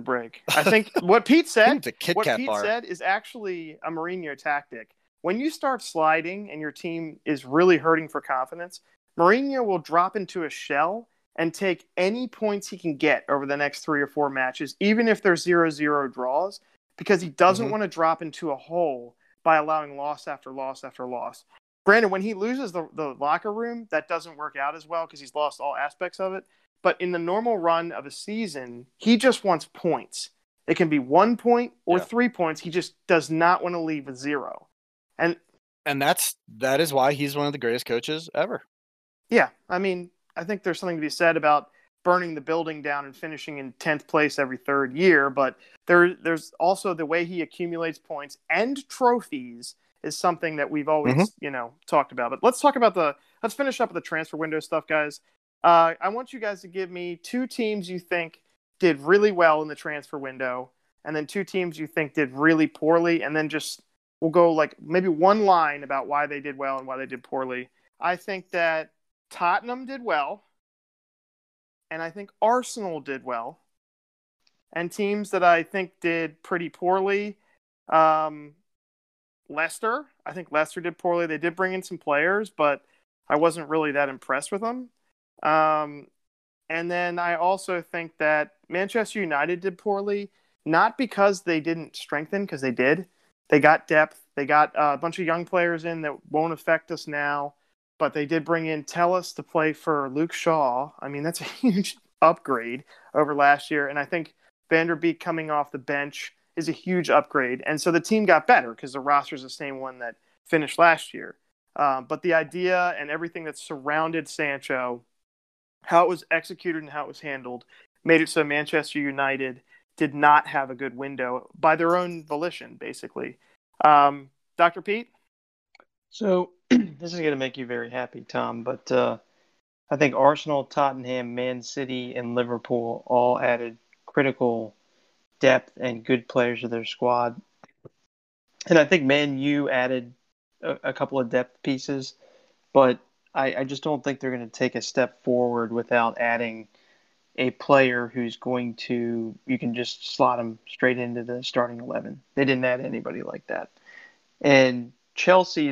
break. I think what Pete said. What Pete said is actually a Mourinho tactic. When you start sliding and your team is really hurting for confidence, Mourinho will drop into a shell and take any points he can get over the next 3 or 4 matches, even if they're 0-0 draws, because he doesn't want to drop into a hole by allowing loss after loss after loss. Brandon, when he loses the locker room, that doesn't work out as well because he's lost all aspects of it. But in the normal run of a season, he just wants points. It can be 1 point or 3 points. He just does not want to leave with 0. And that is why he's one of the greatest coaches ever. Yeah. I mean, I think there's something to be said about burning the building down and finishing in 10th place every third year. But there's also the way he accumulates points and trophies is something that we've always, talked about. But let's finish up with the transfer window stuff, guys. I want you guys to give me 2 teams you think did really well in the transfer window and then 2 teams you think did really poorly. And then just, we'll go like maybe 1 line about why they did well and why they did poorly. I think that Tottenham did well. And I think Arsenal did well. And teams that I think did pretty poorly, Leicester. I think Leicester did poorly. They did bring in some players, but I wasn't really that impressed with them. And then I also think that Manchester United did poorly, not because they didn't strengthen, because they did. They got depth. They got a bunch of young players in that won't affect us now. But they did bring in Telles to play for Luke Shaw. I mean, that's a huge upgrade over last year. And I think Van der Beek coming off the bench is a huge upgrade. And so the team got better because the roster is the same one that finished last year. But the idea and everything that surrounded Sancho, how it was executed and how it was handled, made it so Manchester United did not have a good window by their own volition, basically. Dr. Pete? So this is going to make you very happy, Tom, but I think Arsenal, Tottenham, Man City, and Liverpool all added critical depth and good players to their squad. And I think Man U added a couple of depth pieces, but I just don't think they're going to take a step forward without adding a player who's going to, you can just slot him straight into the starting 11. They didn't add anybody like that. And Chelsea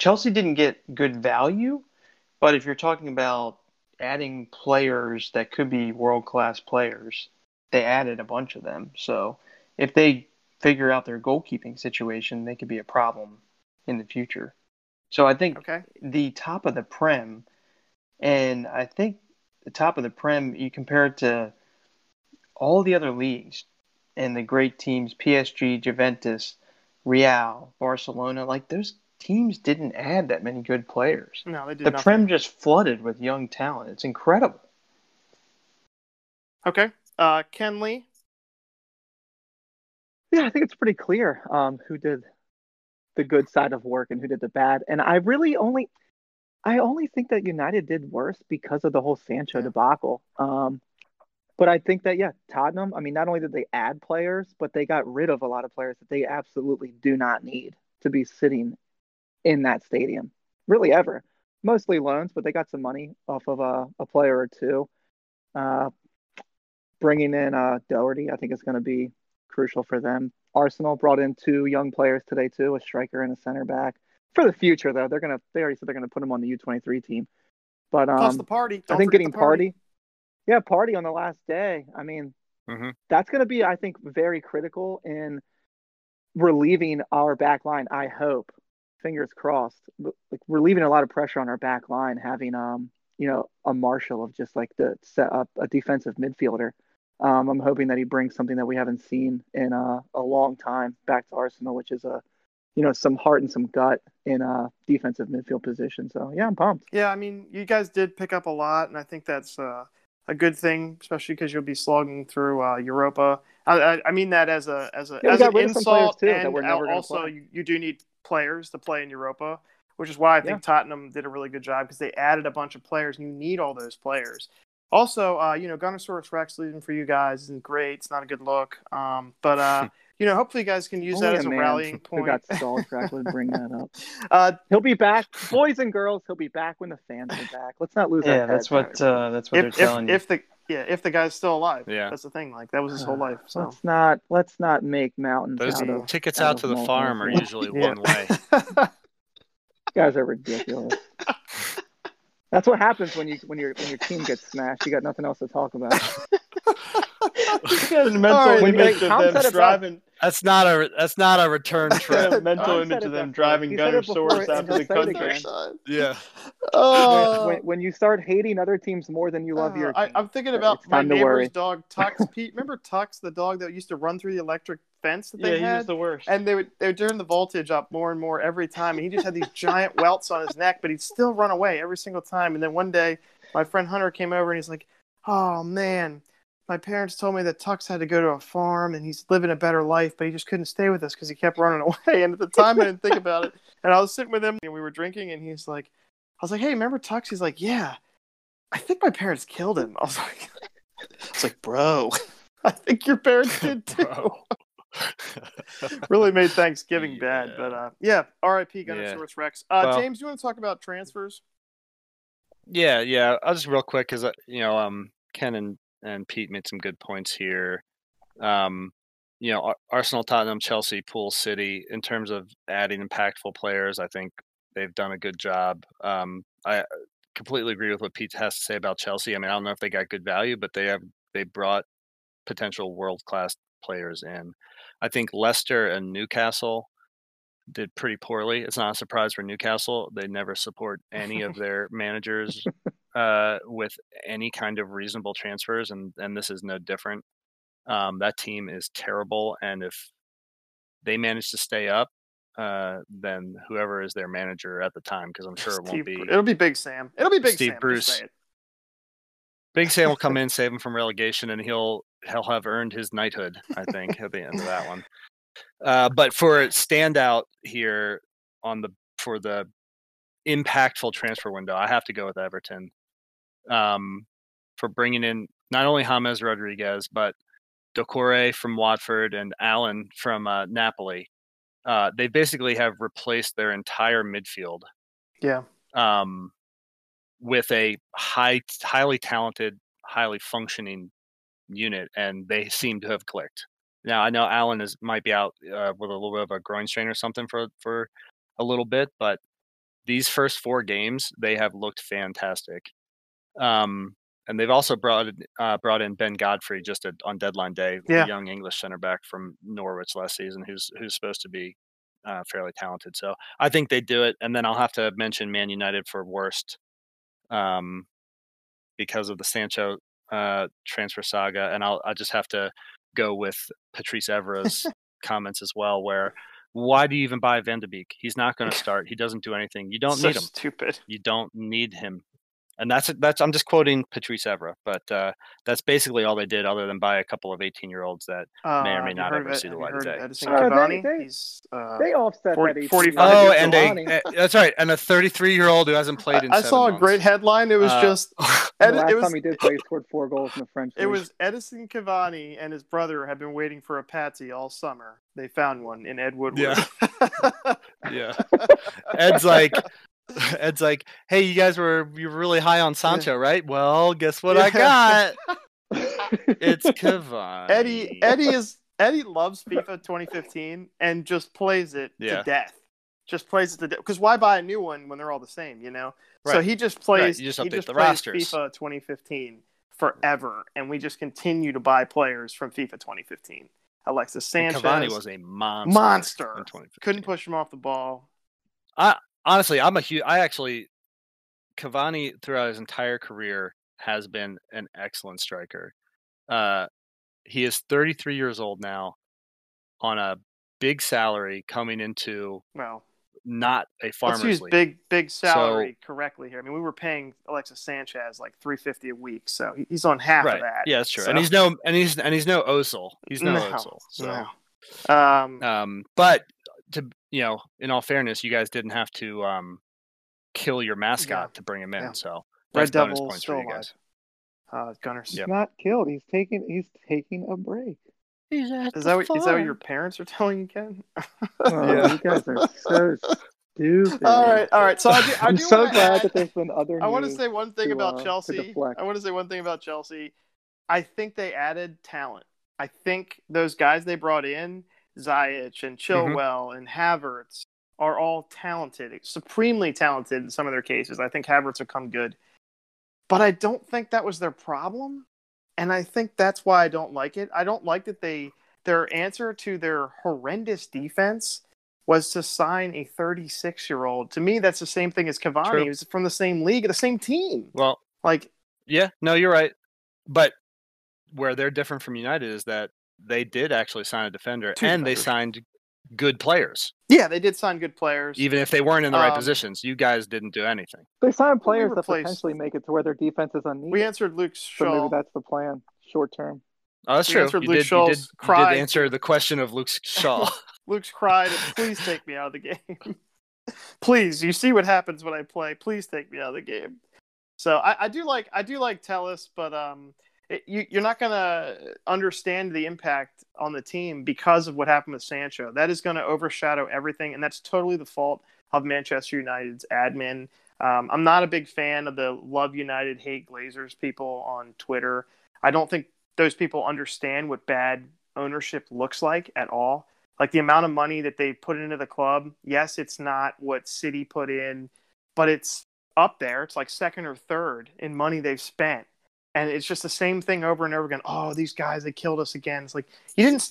didn't get good value, but if you're talking about adding players that could be world-class players, they added a bunch of them. So if they figure out their goalkeeping situation, they could be a problem in the future. So I think the top of the Prem, And I think the top of the Prem, you compare it to all the other leagues and the great teams, PSG, Juventus, Real, Barcelona, like those teams didn't add that many good players. No, they did not. The Prem just flooded with young talent. It's incredible. Okay. Ken Lee? Yeah, I think it's pretty clear who did the good side of work and who did the bad. And I really only think that United did worse because of the whole Sancho debacle. But I think that, Tottenham, I mean, not only did they add players, but they got rid of a lot of players that they absolutely do not need to be sitting in that stadium, really ever. Mostly loans, but they got some money off of a player or two. Bringing in Doherty, I think is going to be crucial for them. Arsenal brought in two young players today too, a striker and a center back. For the future, though, they already said they're gonna put him on the U23 team. But plus the party. I think getting party. Yeah, party on the last day. I mean, that's gonna be, I think, very critical in relieving our back line. I hope, fingers crossed, like relieving a lot of pressure on our back line. Having a Martial of just like the set up a defensive midfielder. I'm hoping that he brings something that we haven't seen in a long time back to Arsenal, which is some heart and some gut in a defensive midfield position. So, yeah, I'm pumped. Yeah, I mean, you guys did pick up a lot, and I think that's a good thing, especially because you'll be slogging through Europa. I mean that as an insult, and also you do need players to play in Europa, which is why I think Tottenham did a really good job because they added a bunch of players, and you need all those players. Also, Gunnosaurus Rex leaving for you guys isn't great. It's not a good look. Hopefully you guys can use that as a rallying point. We got Saul Track. Let's bring that up. He'll be back. Boys and girls, he'll be back when the fans are back. Let's not lose our head. That's what they're telling you. If the guy's still alive. Yeah. That's the thing. Like, that was his whole life. So. Let's not make mountains out of those tickets out to the farm are usually one way. You guys are ridiculous. That's what happens when your team gets smashed. You got nothing else to talk about. That's not a return trip. Mental image of them driving Gunnosaurus out to the countryside. Yeah. When you start hating other teams more than you love your team, I'm thinking about my neighbor's dog Tux. Pete, remember Tux, the dog that used to run through the electric fence that they had? Yeah, he was the worst. And they would turn the voltage up more and more every time, and he just had these giant welts on his neck, but he'd still run away every single time. And then one day, my friend Hunter came over, and he's like, "Oh man, my parents told me that Tux had to go to a farm and he's living a better life, but he just couldn't stay with us because he kept running away." And at the time, I didn't think about it. And I was sitting with him and we were drinking, and he's like, I was like, "Hey, remember Tux?" He's like, "Yeah, I think my parents killed him." I was like, "Bro, I think your parents did too." Really made Thanksgiving bad, but R.I.P. Gunnosaurus Rex. James, you want to talk about transfers? Yeah. I'll just real quick because Ken and Pete made some good points here. Arsenal, Tottenham, Chelsea, Pool City, in terms of adding impactful players, I think they've done a good job. I completely agree with what Pete has to say about Chelsea. I mean, I don't know if they got good value, but they brought potential world-class players in. I think Leicester and Newcastle did pretty poorly. It's not a surprise for Newcastle. They never support any of their managers with any kind of reasonable transfers, and this is no different. That team is terrible, and if they manage to stay up, then whoever is their manager at the time, because I'm sure it'll be Big Sam. It'll be Big Steve Sam. Bruce. Big Sam will come in, save him from relegation, and he'll have earned his knighthood, I think, at the end of that one. But for standout here for the impactful transfer window, I have to go with Everton for bringing in not only James Rodriguez but Doucouré from Watford and Allen from Napoli. They basically have replaced their entire midfield. Yeah. With a highly talented, highly functioning unit, and they seem to have clicked. Now, I know Allen might be out with a little bit of a groin strain or something for a little bit, but these first four games, they have looked fantastic. And they've also brought in Ben Godfrey just on deadline day, a young English center back from Norwich last season who's supposed to be fairly talented. So I think they do it. And then I'll have to mention Man United for worst. because of the Sancho transfer saga. And I just have to go with Patrice Evra's comments as well, where why do you even buy Van de Beek? He's not going to start. He doesn't do anything. You don't need him. Stupid. You don't need him. And that's I'm just quoting Patrice Evra, but that's basically all they did, other than buy a couple of 18-year-olds that may or may not ever see the light of day. They offset that 18-year-old. Oh, and that's right, and a 33-year-old who hasn't played in 7 months. I saw a great headline. It was just the last time he did play, he scored 4 goals in the French league. It was Edinson Cavani and his brother have been waiting for a patsy all summer. They found one in Ed Woodward. Yeah, yeah. Ed's like, hey, you were really high on Sancho, right? Well, guess what I got? It's Cavani. Eddie loves FIFA 2015 and just plays it to death. Just plays it to death, because why buy a new one when they're all the same, you know? Right. So he just plays. Right. He just plays FIFA 2015 forever, and we just continue to buy players from FIFA 2015. Alexis Sanchez. And Cavani was a monster. In 2015. Couldn't push him off the ball. Honestly, Cavani throughout his entire career has been an excellent striker. He is 33 years old now, on a big salary coming into not a farmer's league. Let's use big salary correctly here. I mean, we were paying Alexis Sanchez like $350 a week, so he's on half of that. Yeah, that's true. So. And he's no Ozil. He's no Ozil. So, but. To in all fairness, you guys didn't have to kill your mascot to bring him in. Yeah. So Red Devil still alive. Guys. Gunner's not killed. He's taking a break. Is that what your parents are telling you, Ken? You guys are so stupid. All right. So I'm so glad that there's been other. I want to say one thing about Chelsea. I think they added talent. I think those guys they brought in, Ziyech and Chilwell and Havertz, are all talented, supremely talented in some of their cases. I think Havertz will come good. But I don't think that was their problem, and I think that's why I don't like it. I don't like that their answer to their horrendous defense was to sign a 36-year-old. To me, that's the same thing as Cavani. True. He was from the same league, the same team. Well, you're right. But where they're different from United is that they did actually sign a defender, and they signed good players. Yeah, they did sign good players. Even if they weren't in the right positions, you guys didn't do anything. They signed players that potentially make it to where their defense is unneeded. We answered Luke Shaw. So maybe that's the plan, short term. Oh, that's true. You did answer the question of Luke Shaw. Luke's cried, please take me out of the game. Please, you see what happens when I play. Please take me out of the game. So I do like Telles, but you're not going to understand the impact on the team because of what happened with Sancho. That is going to overshadow everything, and that's totally the fault of Manchester United's admin. I'm not a big fan of the Love United, Hate Glazers people on Twitter. I don't think those people understand what bad ownership looks like at all. Like, the amount of money that they put into the club, yes, it's not what City put in, but it's up there. It's like second or third in money they've spent. And it's just the same thing over and over again. Oh, these guys, they killed us again. It's like, you didn't.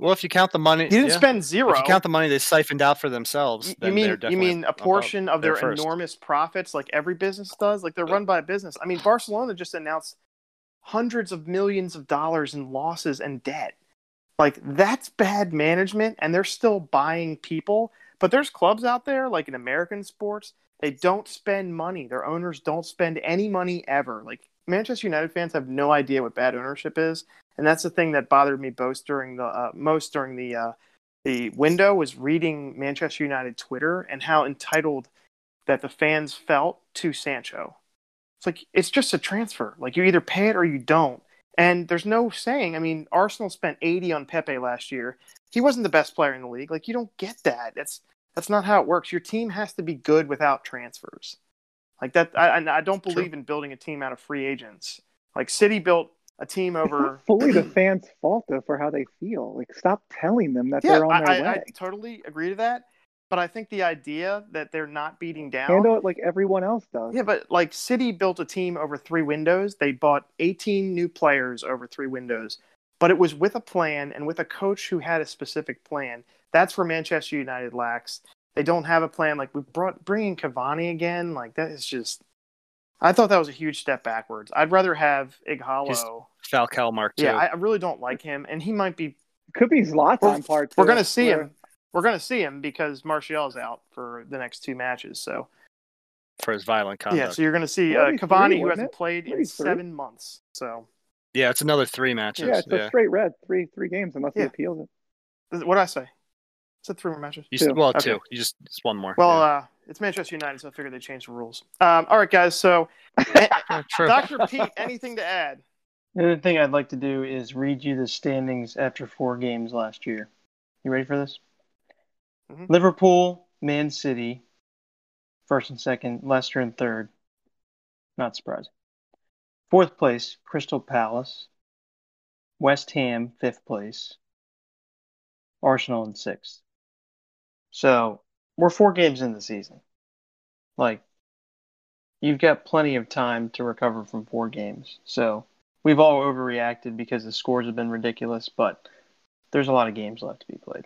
Well, if you count the money, you didn't spend zero. If you count the money they siphoned out for themselves, you mean a portion of their enormous profits, like every business does? Like, they're run by a business. I mean, Barcelona just announced hundreds of millions of dollars in losses and debt. Like, that's bad management, and they're still buying people. But there's clubs out there, like in American sports, they don't spend money. Their owners don't spend any money ever. Like, Manchester United fans have no idea what bad ownership is, and that's the thing that bothered me most during the window, was reading Manchester United Twitter and how entitled that the fans felt to Sancho. It's like, it's just a transfer. Like, you either pay it or you don't, and there's no saying. I mean, Arsenal spent 80 on Pepe last year. He wasn't the best player in the league. Like, you don't get that. That's not how it works. Your team has to be good without transfers. Like that, I don't believe in building a team out of free agents. Like, City built a team over. It's fully the fans' fault, though, for how they feel. Like, stop telling them that they're on their way. I totally agree to that. But I think the idea that they're not beating down. Handle it like everyone else does. Yeah, but like, City built a team over 3 windows. They bought 18 new players over 3 windows. But it was with a plan and with a coach who had a specific plan. That's where Manchester United lacks. They don't have a plan. Like, we bring in Cavani again. Like, that is just I thought that was a huge step backwards. I'd rather have Ighalo. Falcao Mark II. Yeah, I really don't like him, and he might be. Could be Zlatan part. We're going to see him. We're going to see him because Martial's out for the next two matches. So for his violent conduct. Yeah, so you're going to see Cavani, who hasn't played in 7 months. So yeah, it's another three matches. Yeah, it's a straight red, three games unless he appeals it. What did I say? It's a 3 more matches. Two. You just one more. Well, it's Manchester United, so I figured they changed the rules. All right, guys. So, Dr. Pete, anything to add? The other thing I'd like to do is read you the standings after 4 games last year. You ready for this? Mm-hmm. Liverpool, Man City, 1st and 2nd, Leicester and 3rd. Not surprising. 4th place, Crystal Palace. West Ham, 5th place. Arsenal in 6th. So, we're 4 games in the season. Like, you've got plenty of time to recover from 4 games. So, we've all overreacted because the scores have been ridiculous, but there's a lot of games left to be played.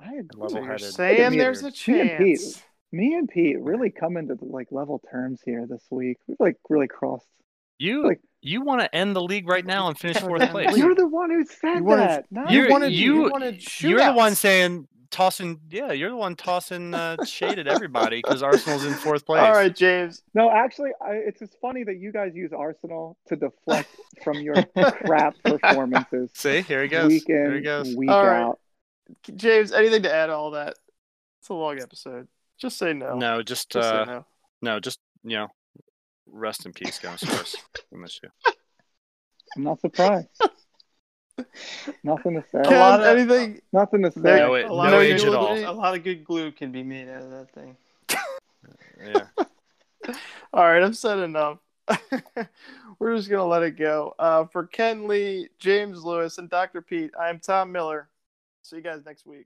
I agree. So you're saying there's a chance. Me and Pete really come into like level terms here this week. We've like really crossed. You want to end the league right now and finish 4th place. You're the one who said that. You're the one saying tossing. Yeah, you're the one tossing shade at everybody because Arsenal's in 4th place. All right, James. No, actually, it's just funny that you guys use Arsenal to deflect from your crap performances. See, here he goes. Week in, here he goes. Week all out. Right. James, anything to add to all that? It's a long episode. Just say no. No, just say no. No, just you know. Rest in peace, guys. I'm not surprised. Nothing to say. Nothing to say. No age at all. A lot of good glue can be made out of that thing. Yeah. All right, I've said enough. We're just gonna let it go. For Ken Lee, James Lewis, and Dr. Pete, I'm Tom Miller. See you guys next week.